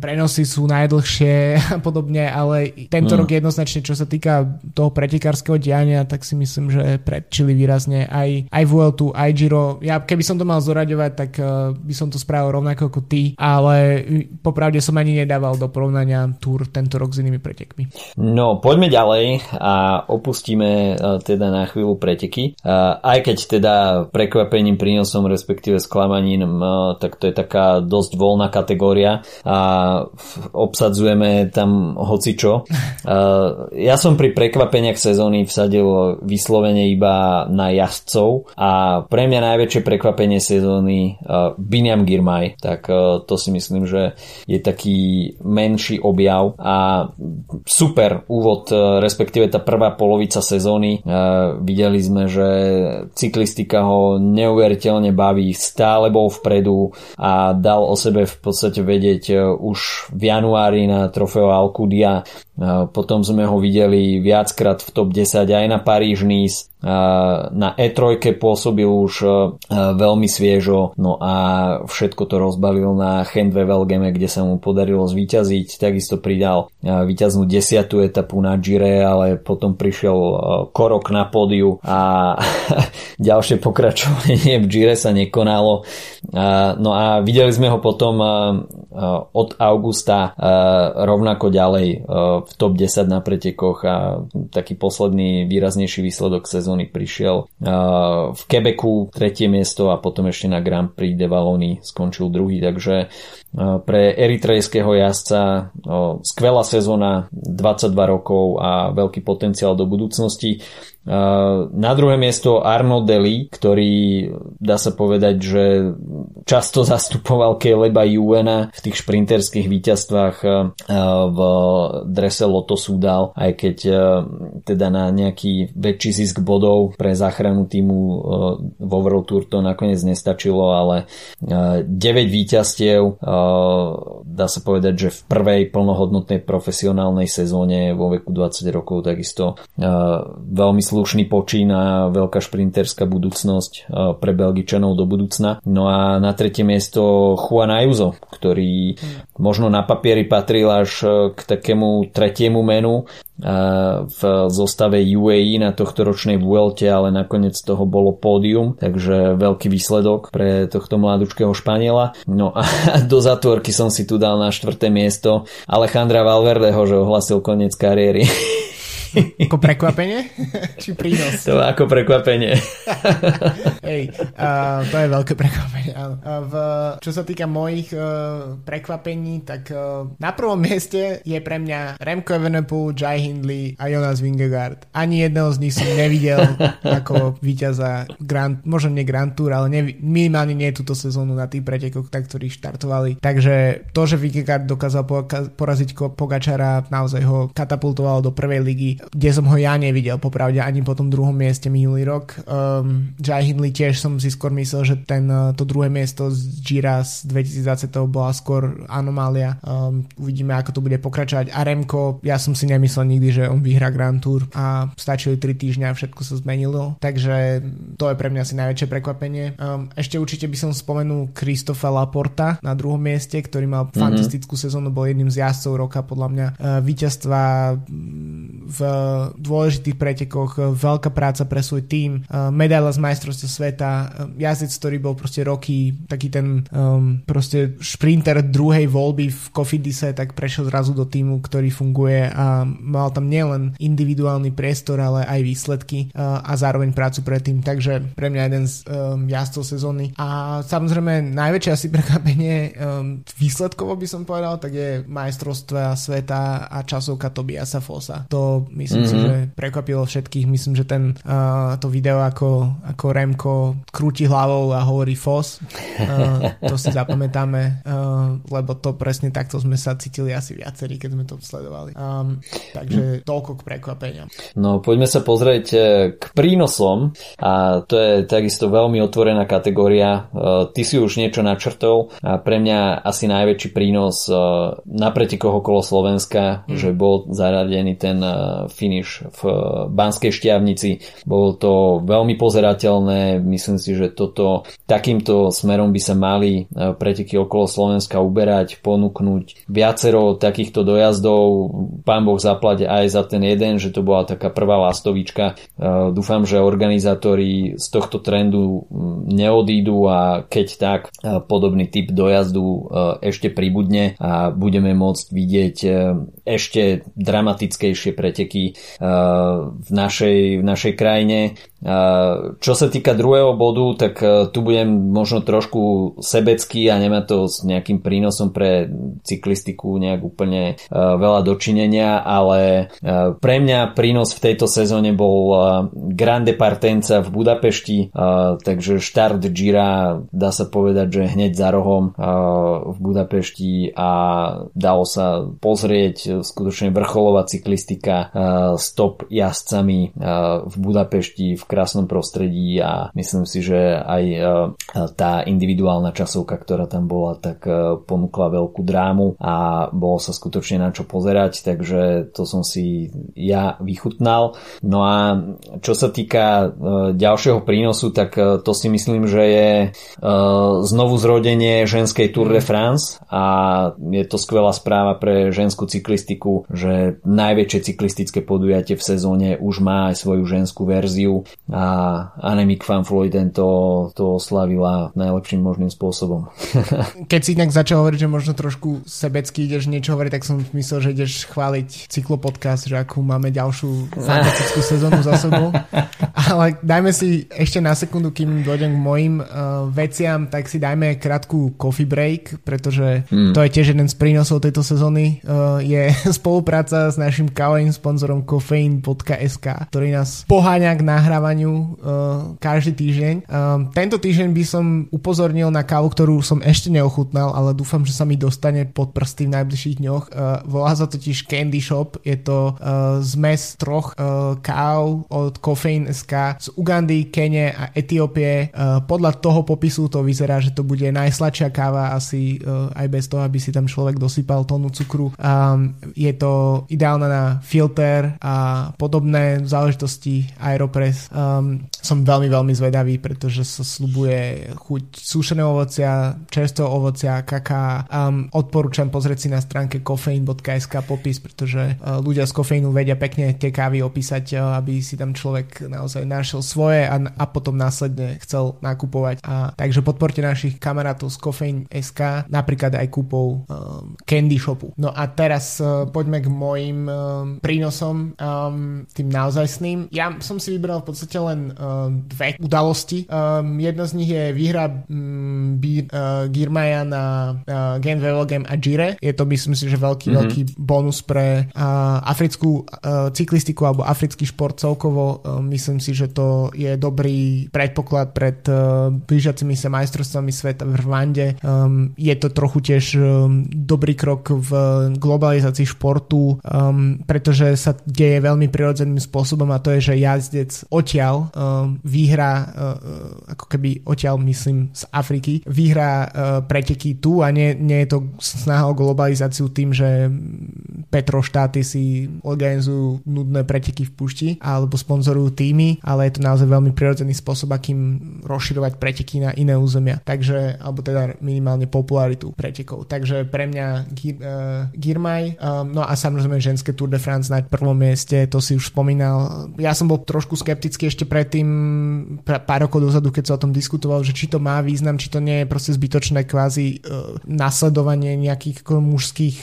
prenosy sú najdlhšie a podobne, ale tento rok jednoznačne, čo sa týka toho pretekárskeho diania, tak si myslím, že predčili výrazne aj Vueltu, aj Giro. Ja keby som to mal zoraďovať, tak by som to spravil rovnako ako ty, ale popravde som ani nedával do porovnania Tour tento rok s inými pretekmi. No, poďme ďalej a opustíme teda na chvíľu preteky. Aj keď teda prekvapením, prínosom, respektíve sklamaním, tak to je taká dosť voľná kategória a obsadzujeme tam hocičo. Ja som pri prekvapeniach sezóny vsadil vyslovene iba na jazdcov a pre mňa najväčšie prekvapenie sezóny Biniam Girmay. Tak to si myslím, že je taký menší objav a super úvod, respektíve tá prvá polovica sezóny. Videli sme, že cyklistika ho neuveriteľne baví, stále bol vpredu a dal o sebe v podstate vedieť už v januári na trofeo Alcudia. Potom sme ho videli viackrát v top 10 aj na Paris-Nice. Na E3 pôsobil už veľmi sviežo, no a všetko to rozbalil na Gent-Wevelgeme, kde sa mu podarilo zvíťaziť. Takisto pridal víťaznú 10. etapu na Gire, ale potom prišiel korok na pódiu a ďalšie pokračovanie v Gire sa nekonalo. No a videli sme ho potom od augusta rovnako ďalej v top 10 na pretekoch a taký posledný výraznejší výsledok sezóny prišiel v Quebecu 3. miesto a potom ešte na Grand Prix de Wallonie skončil 2. Takže pre eritrejského jazdca skvelá sezóna, 22 rokov a veľký potenciál do budúcnosti. Na druhé miesto Arnaud Dely, ktorý, dá sa povedať, že často zastupoval Caleba Ewana v tých šprinterských víťazstvách v drese Lotto Soudal, aj keď teda na nejaký väčší zisk bodov pre záchranu týmu vo World Tour to nakoniec nestačilo, ale 9 víťazstiev, dá sa povedať, že v prvej plnohodnotnej profesionálnej sezóne vo veku 20 rokov, takisto veľmi slušný počín a veľká šprinterská budúcnosť pre Belgičanov do budúcna. No a na tretie miesto Juan Ayuso, ktorý možno na papieri patril až k takému tretiemu menu v zostave UAE na tohtoročnej Vuelte, ale nakoniec toho bolo pódium, takže veľký výsledok pre tohto mladúčkeho Španiela. No a do zatvorky som si tu dal na štvrté miesto Alejandra Valverdeho, že ohlasil koniec kariéry. Ako prekvapenie? Či prínos? To ako prekvapenie. Hej, to je veľké prekvapenie. Čo sa týka mojich prekvapení, tak na prvom mieste je pre mňa Remco Evenepoel, Jai Hindley a Jonas Vingegaard. Ani jedného z nich som nevidel ako víťaza možno nie Grand Tour, ale minimálne nie túto sezónu na tých pretekoch, ktorí štartovali. Takže to, že Vingegaard dokázal poraziť Pogačara, naozaj ho katapultovalo do prvej ligy, kde som ho ja nevidel popravde ani po tom druhom mieste minulý rok. Jai Hindley tiež som si skôr myslel, že to druhé miesto z Gira z 2020 bola skôr anomália. Uvidíme, ako to bude pokračovať. A Remko, ja som si nemyslel nikdy, že on vyhrá Grand Tour a stačili 3 týždňa a všetko sa zmenilo. Takže to je pre mňa asi najväčšie prekvapenie. Ešte určite by som spomenul Christopha Laporta na druhom mieste, ktorý mal fantastickú sezónu, bol jedným z jazdcov roka podľa mňa. Víťazstva v dôležitých pretekoch, veľká práca pre svoj tím, medaila z majstrovstva sveta, jazdec, ktorý bol proste roky, taký ten proste šprinter druhej voľby v Cofidise, tak prešiel zrazu do tímu, ktorý funguje a mal tam nielen individuálny priestor, ale aj výsledky a zároveň prácu pre tím, takže pre mňa jeden z jazdcov sezóny. A samozrejme najväčšie asi prekvapenie výsledkovo by som povedal, tak je majstrovstva sveta a časovka Tobiasa Fossa. To myslím si, že prekvapilo všetkých. Myslím, že to video, ako Remko krúti hlavou a hovorí Foss, to si zapamätáme, lebo to presne takto sme sa cítili asi viacerí, keď sme to sledovali. Takže toľko k prekvapeniam. No poďme sa pozrieť k prínosom a to je takisto veľmi otvorená kategória. Ty si už niečo načrtol a pre mňa asi najväčší prínos na pretekoch okolo Slovenska, že bol zaradený ten finish v Banskej Štiavnici. Bolo to veľmi pozerateľné, myslím si, že takýmto smerom by sa mali preteky okolo Slovenska uberať, ponúknuť viacero takýchto dojazdov. Pán Boh zaplať aj za ten jeden, že to bola taká prvá lastovička. Dúfam, že organizátori z tohto trendu neodídu a keď tak podobný typ dojazdu ešte pribudne a budeme môcť vidieť ešte dramatickejšie preteky v našej krajine. Čo sa týka druhého bodu, tak tu budem možno trošku sebecký a nemá to s nejakým prínosom pre cyklistiku nejak úplne veľa dočinenia, ale pre mňa prínos v tejto sezóne bol Grande Partenza v Budapešti, takže štart Gira, dá sa povedať, že hneď za rohom v Budapešti a dalo sa pozrieť skutočne vrcholová cyklistika s top jazdcami v Budapešti v krásnom prostredí a myslím si, že aj tá individuálna časovka, ktorá tam bola, tak ponúkla veľkú drámu a bolo sa skutočne na čo pozerať, takže to som si ja vychutnal. No a čo sa týka ďalšieho prínosu, tak to si myslím, že je znovu zrodenie ženskej Tour de France a je to skvelá správa pre ženskú cyklistiku, že najväčšie cyklistické podujatie v sezóne už má aj svoju ženskú verziu a Anemiek van Vleuten to oslavila najlepším možným spôsobom. Keď si inak začal hovoriť, že možno trošku sebecky ideš niečo hovoriť, tak som myslel, že ideš chváliť cyklopodcast, že akú máme ďalšiu fantastickú sezónu za sebou. Ale dajme si ešte na sekundu, kým dojdem k mojim veciam, tak si dajme krátku coffee break, pretože to je tiež jeden z prínosov tejto sezóny. Je spolupráca s našim kávovým sponzorom kofein.sk, ktorý nás poháňa k nahrávaniu každý týždeň. Tento týždeň by som upozornil na kávu, ktorú som ešte neochutnal, ale dúfam, že sa mi dostane pod prsty v najbližších dňoch. Volá sa totiž Candy Shop. Je to zmes troch káv od Kofein.sk z Ugandy, Kene a Etiópie. Podľa toho popisu to vyzerá, že to bude najsladšia káva asi aj bez toho, aby si tam človek dosypal tónu cukru. Je to ideálna na field filter a podobné záležitosti Aeropress. Som veľmi zvedavý, pretože sa sľubuje chuť sušeného ovocia, čerstvého ovocia, kaká. Odporúčam pozrieť si na stránke kofein.sk popis, pretože ľudia z kofeínu vedia pekne tie kávy opísať, aby si tam človek naozaj našiel svoje a potom následne chcel nakupovať. Takže podporte našich kamarátov z kofein.sk, napríklad aj kúpou Candy Shopu. No a teraz poďme k mojim prínosom, tým naozajstným. Ja som si vybral v podstate len dve udalosti. Jedna z nich je výhra Girmaya na Gent-Wevelgem a Gire. Je to, myslím si, že veľký bonus pre africkú cyklistiku alebo africký šport celkovo. Myslím si, že to je dobrý predpoklad pred blížiacimi sa majstrovstvami sveta v Rwande. Je to trochu tiež dobrý krok v globalizácii športu, pretože sa deje veľmi prirodzeným spôsobom, a to je, že jazdec odtiaľ vyhrá, ako keby odtiaľ myslím z Afriky, vyhrá preteky tu, a nie je to snaha o globalizáciu tým, že Petroštáty si organizujú nudné preteky v pušti alebo sponzorujú týmy, ale je to naozaj veľmi prirodzený spôsob, akým rozširovať preteky na iné územia. Takže, alebo teda minimálne popularitu pretekov. Takže pre mňa Girmay, no a samozrejme ženské Tour de France na prvom mieste, to si už spomínal. Ja som bol trošku skeptický ešte predtým, pár rokov dozadu, keď sa o tom diskutoval, že či to má význam, či to nie je proste zbytočné kvázi nasledovanie nejakých mužských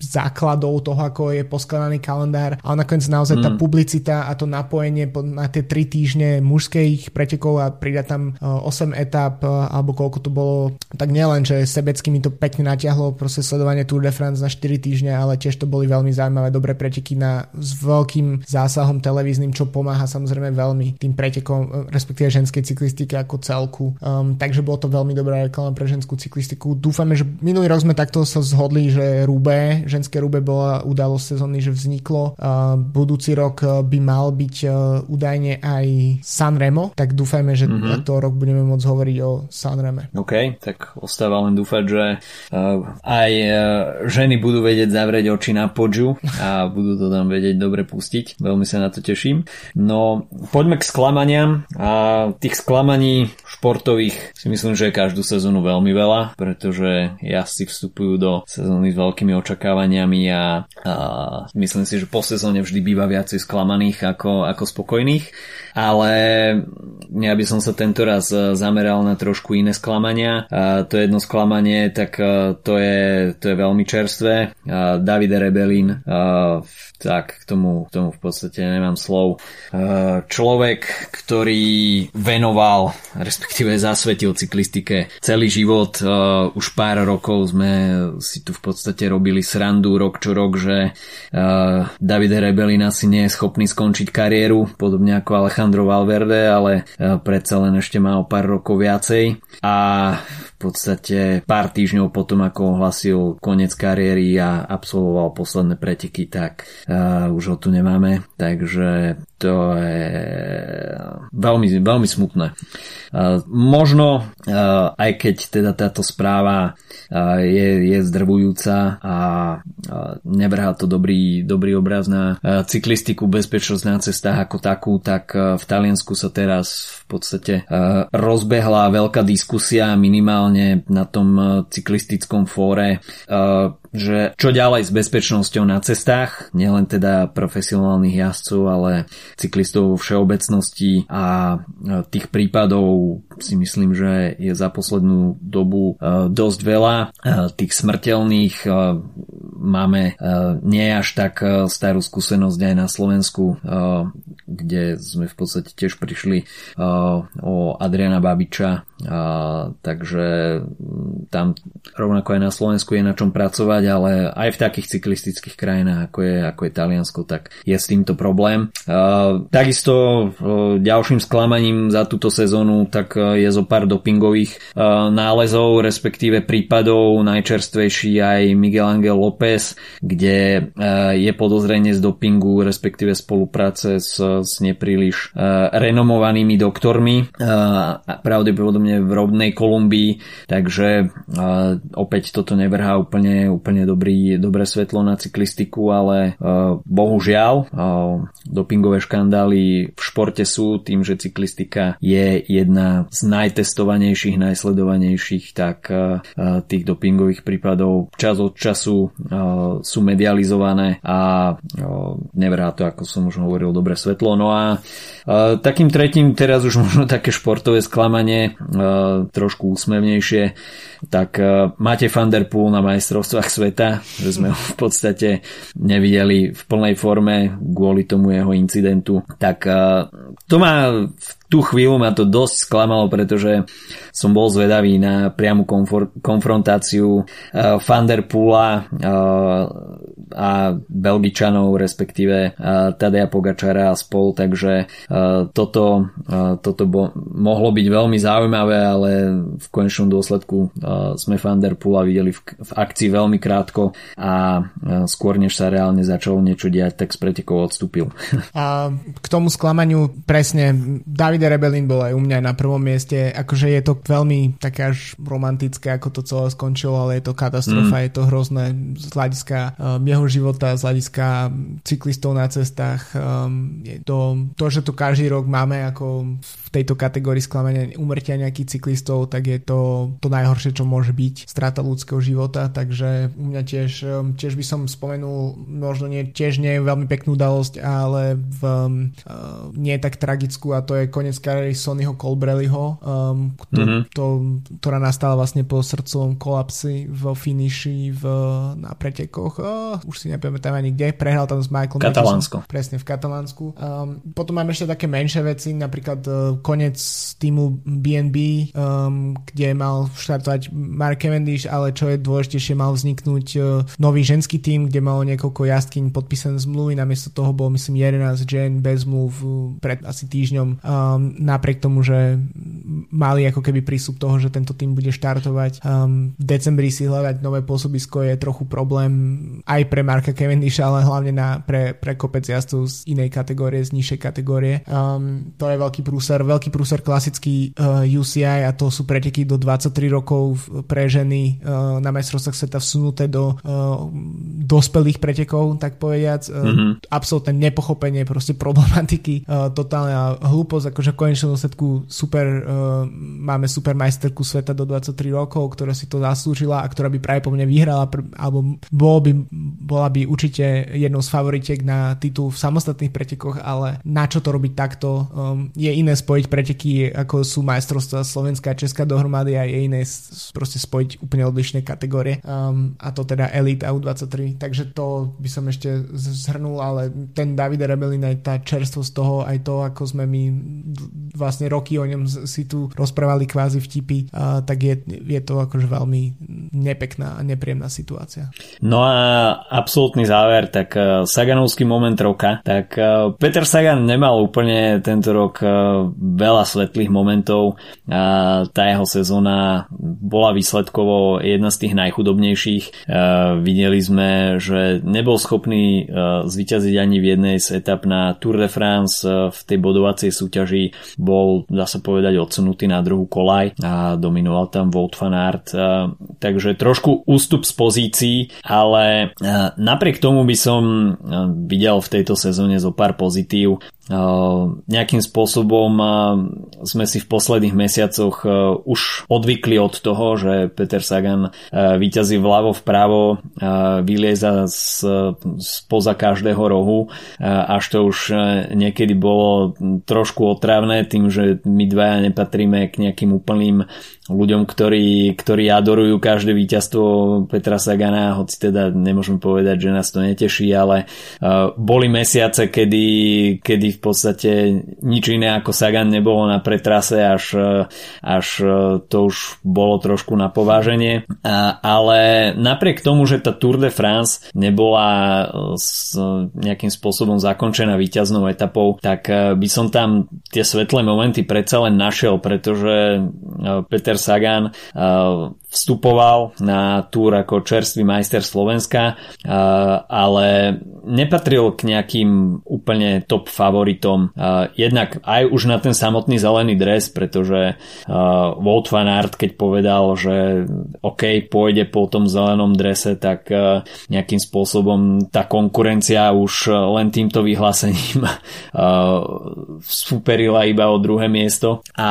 základov toho, ako je poskladaný kalendár, ale nakoniec naozaj tá publicita a to napojenie na tie 3 týždne mužských pretekov a pridať tam 8 etap alebo koľko to bolo, tak nielen, že sebecky mi to pekne natiahlo proste sledovanie Tour de France na 4 týždne, ale tiež to boli veľmi zaujímavé, dobré preteky s veľkým zásahom televíznym, čo pomáha samozrejme veľmi tým pretekom, respektíve ženskej cyklistike ako celku. Takže bolo to veľmi dobrá reklama pre ženskú cyklistiku. Dúfame, že minulý rok sme takto sa zhodli, že Roubaix, ženské Roubaix bola udalosť sezóny, že vzniklo. Budúci rok by mal byť údajne aj Sanremo, tak dúfajme, že tento rok budeme môcť hovoriť o Sanreme. OK, tak ostáva len dúfať, že aj ženy budú vedieť zavrieť oči na Poggiu a budú to tam vedieť dobre pustiť. Veľmi sa na to teším. No, poďme k sklamaniam. A tých sklamaní športových si myslím, že je každú sezónu veľmi veľa, pretože jazdci vstupujú do sezóny s veľkými očakávaniami a myslím si, že po sezóne vždy býva viacej sklamaných ako spokojných, ale ja by som sa tento raz zameral na trošku iné sklamania. To jedno sklamanie, tak to je veľmi čerstvé. Davide Rebellin, tak k tomu v podstate nemám slov. Človek, ktorý venoval, respektíve zasvetil cyklistike celý život, už pár rokov sme si tu v podstate robili srandu rok čo rok, že Davide Rebellin asi nie je schopný skončiť kariéru, podobne ako Alejandro Valverde, ale predsa len ešte má o pár rokov viacej, a v podstate pár týždňov potom, ako ohlasil koniec kariéry a absolvoval posledné preteky, tak už ho tu nemáme, takže to je veľmi smutné. Možno aj keď teda táto správa je zdrvujúca a nevrhá to dobrý obraz na cyklistiku, bezpečnosť na cestách ako takú, tak v Taliansku sa teraz v podstate rozbehla veľká diskusia minimálne na tom cyklistickom fóre, že čo ďalej s bezpečnosťou na cestách, nielen teda profesionálnych jazdcov, ale cyklistov vo všeobecnosti, a tých prípadov si myslím, že je za poslednú dobu dosť veľa. Tých smrteľných máme nie až tak starú skúsenosť aj na Slovensku, kde sme v podstate tiež prišli o Adriana Babiča, takže tam rovnako aj na Slovensku je na čom pracovať, ale aj v takých cyklistických krajinách ako je Taliansko, tak je s týmto problém. Takisto ďalším sklamaním za túto sezónu tak je zo pár dopingových nálezov, respektíve prípadov. Najčerstvejší aj Miguel Angel López, kde je podozrenie z dopingu, respektíve spolupráce s nepríliš renomovanými doktormi, pravdepodobne v rodnej Kolumbii, takže Opäť toto nevrhá úplne dobré svetlo na cyklistiku, ale bohužiaľ dopingové škandály v športe sú, tým, že cyklistika je jedna z najtestovanejších, najsledovanejších, tak tých dopingových prípadov čas od času sú medializované a nevrhá to, ako som už hovoril, dobré svetlo. No a takým tretím, teraz už možno také športové sklamanie, trošku úsmevnejšie, tak Mathieu van der Poel na majstrovstvách sveta, že sme ho v podstate nevideli v plnej forme kvôli tomu jeho incidentu, tak to má v tú chvíľu ma to dosť sklamalo, pretože som bol zvedavý na priamu konfrontáciu Van der Poela a Belgičanov, respektíve Tadeja Pogačara a spol, takže toto mohlo byť veľmi zaujímavé, ale v konečnom dôsledku sme Van der Poela videli v akcii veľmi krátko a skôr než sa reálne začalo niečo diať, tak z pretekov odstúpil. A k tomu sklamaniu presne Davide Rebellin bol aj u mňa na prvom mieste, akože je to veľmi také až romantické, ako to celé skončilo, ale je to katastrofa, je to hrozné z hľadiska jeho života, z hľadiska cyklistov na cestách. To, že to každý rok máme ako v tejto kategórii sklamania úmrtia nejakých cyklistov, tak je to najhoršie, čo môže byť, strata ľudského života, takže u mňa tiež by som spomenul, možno nie veľmi peknú udalosť, ale nie tak tragickú, a to je koniec kariéry Sonnyho Colbrelliho, ktorá nastala vlastne po srdcovom kolapsi vo finiši na pretekoch. Už si nepamätám ani kde. Prehral tam s Michaelom Matthewsom. Presne, v Katalánsku. Potom máme ešte také menšie veci, napríklad koniec týmu BNB, kde mal štartovať Mark Cavendish, ale čo je dôležitejšie, mal vzniknúť nový ženský tým, kde malo niekoľko jazdkyň podpísané zmluvy, namiesto toho bol myslím 11 žien bez zmluv pred asi týždňom, napriek tomu, že mali ako keby prístup toho, že tento tým bude štartovať. V decembri si hľadať nové pôsobisko je trochu problém aj pre Marka Cavendisha, ale hlavne pre kopec jazdcov z inej kategórie, z nižšej kategórie. To je veľký prúser klasický UCI, a to sú preteky do 23 rokov pre ženy na majstrovstvách sveta vsunuté do dospelých pretekov, tak povediac. Absolútne nepochopenie proste problematiky, totálna hlúposť, akože v konečnom dôsledku máme super majsterku sveta do 23 rokov, ktorá si to zaslúžila a ktorá by práve po mne vyhrala, alebo bola by určite jednou z favoritiek na titul v samostatných pretekoch, ale na čo to robiť takto? Je iné spojiť preteky, ako sú majstrovstvá Slovenska a Česka dohromady, a je iné proste spojiť úplne odlišné kategórie, a to teda Elite a U23, takže to by som ešte zhrnul, ale ten Davide Rebellin, aj tá čerstvosť toho, aj to, ako sme my vlastne roky o ňom si tu rozprávali kvázi vtipy, tak je to akože veľmi nepekná a nepríjemná situácia. No a absolútny záver, tak Saganovský moment roka, tak Peter Sagan nemal úplne tento rok veľa svetlých momentov, tá jeho sezóna bola výsledkovo jedna z tých najchudobnejších, videli sme, že nebol schopný zvíťaziť ani v jednej z etap na Tour de France, v tej bodovacej súťaži bol, dá sa povedať, odsunutý na druhú kolaj a dominoval tam Wout van Aert, takže trošku ústup z pozícií, ale napriek tomu by som videl v tejto sezóne zo pár pozitív. Nejakým spôsobom sme si v posledných mesiacoch už odvykli od toho, že Peter Sagan víťazí vľavo vpravo, vylieza spoza každého rohu, až to už niekedy bolo trošku otravné tým, že my dvaja nepatríme k nejakým úplným ľuďom, ktorí adorujú každé víťazstvo Petra Sagana, hoci teda nemôžem povedať, že nás to neteší, ale boli mesiace, kedy v podstate nič iné ako Sagan nebolo na pretrase, až to už bolo trošku na pováženie, ale napriek tomu, že tá Tour de France nebola s nejakým spôsobom zakončená víťaznou etapou, tak by som tam tie svetlé momenty predsa len našiel, pretože Peter Sagan vstupoval na túr ako čerstvý majster Slovenska, ale nepatril k nejakým úplne top favoritom favoritom. Jednak aj už na ten samotný zelený dres, pretože Wout van Aert, keď povedal, že OK, pôjde po tom zelenom drese, tak nejakým spôsobom tá konkurencia už len týmto vyhlásením superila iba o druhé miesto. A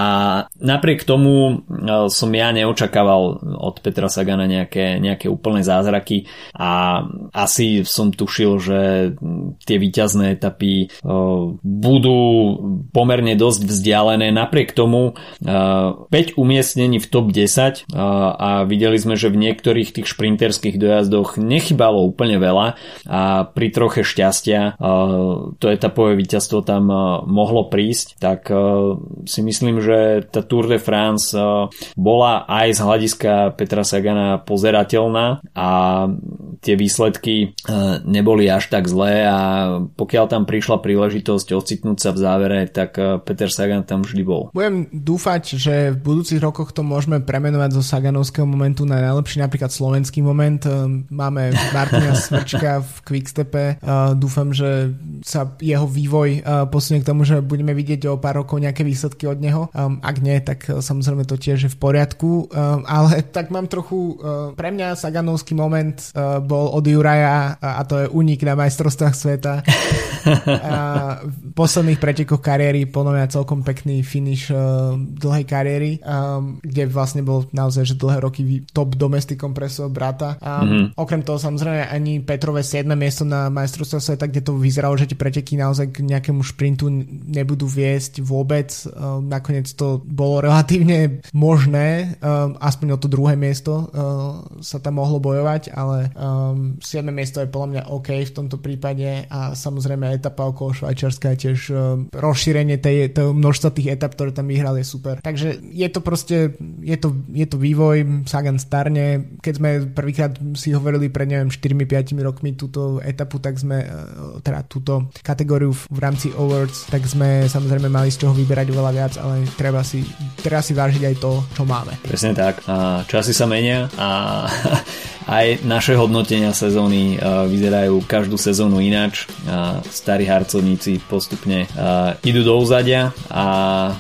napriek tomu som ja neočakával od Petra Sagana nejaké úplné zázraky a asi som tušil, že tie víťazné etapy budú pomerne dosť vzdialené. Napriek tomu 5 umiestnení v top 10 a videli sme, že v niektorých tých šprinterských dojazdoch nechybalo úplne veľa a pri troche šťastia to etapové víťazstvo tam mohlo prísť, tak si myslím, že tá Tour de France bola aj z hľadiska Petra Sagana pozerateľná a tie výsledky neboli až tak zlé a pokiaľ tam prišla príležitosť ocitnúť sa v závere, tak Peter Sagan tam vždy bol. Budem dúfať, že v budúcich rokoch to môžeme premenovať zo saganovského momentu na najlepší napríklad slovenský moment. Máme Martina Svrčka v Quick-Stepe. Dúfam, že sa jeho vývoj posunie k tomu, že budeme vidieť o pár rokov nejaké výsledky od neho. Ak nie, tak samozrejme to tiež je v poriadku. Ale tak mám trochu pre mňa saganovský moment bol od Juraja a to je únik na majstrovstvách sveta. A v posledných pretekoch kariéry ponovia celkom pekný finish dlhej kariéry, kde vlastne bol naozaj že dlhé roky top domestikom pre svojho brata. Okrem toho samozrejme ani Petrové 7. miesto na majstrovstvách sveta, kde to vyzeralo, že tie preteky naozaj k nejakému šprintu nebudú viesť vôbec. Nakoniec to bolo relatívne možné, aspoň o to druhé miesto sa tam mohlo bojovať, ale 7. miesto je podľa mňa OK v tomto prípade a samozrejme etapa okolo Švajčiarska je tiež rozšírenie toho množstva tých etap, ktoré tam vyhrali, je super. Takže je to proste, je to vývoj, Sagan starne. Keď sme prvýkrát si hovorili pred, 4-5 rokmi túto etapu, tak sme, teda túto kategóriu v rámci awards, tak sme samozrejme mali z čoho vyberať veľa viac, ale treba si vážiť aj to, čo máme. Presne tak. Časy sa menia a aj naše hodnotenia sezóny vyzerajú každú sezónu ináč. Starí harcovníci postupne idú do uzadia a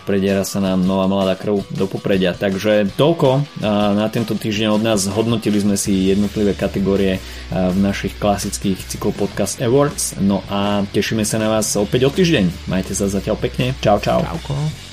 prediera sa nám nová mladá krv do popredia. Takže toľko na tento týždeň od nás. Hodnotili sme si jednotlivé kategórie v našich klasických cyklopodcast awards. No a tešíme sa na vás opäť o týždeň. Majte sa zatiaľ pekne. Čau, čau. Čauko.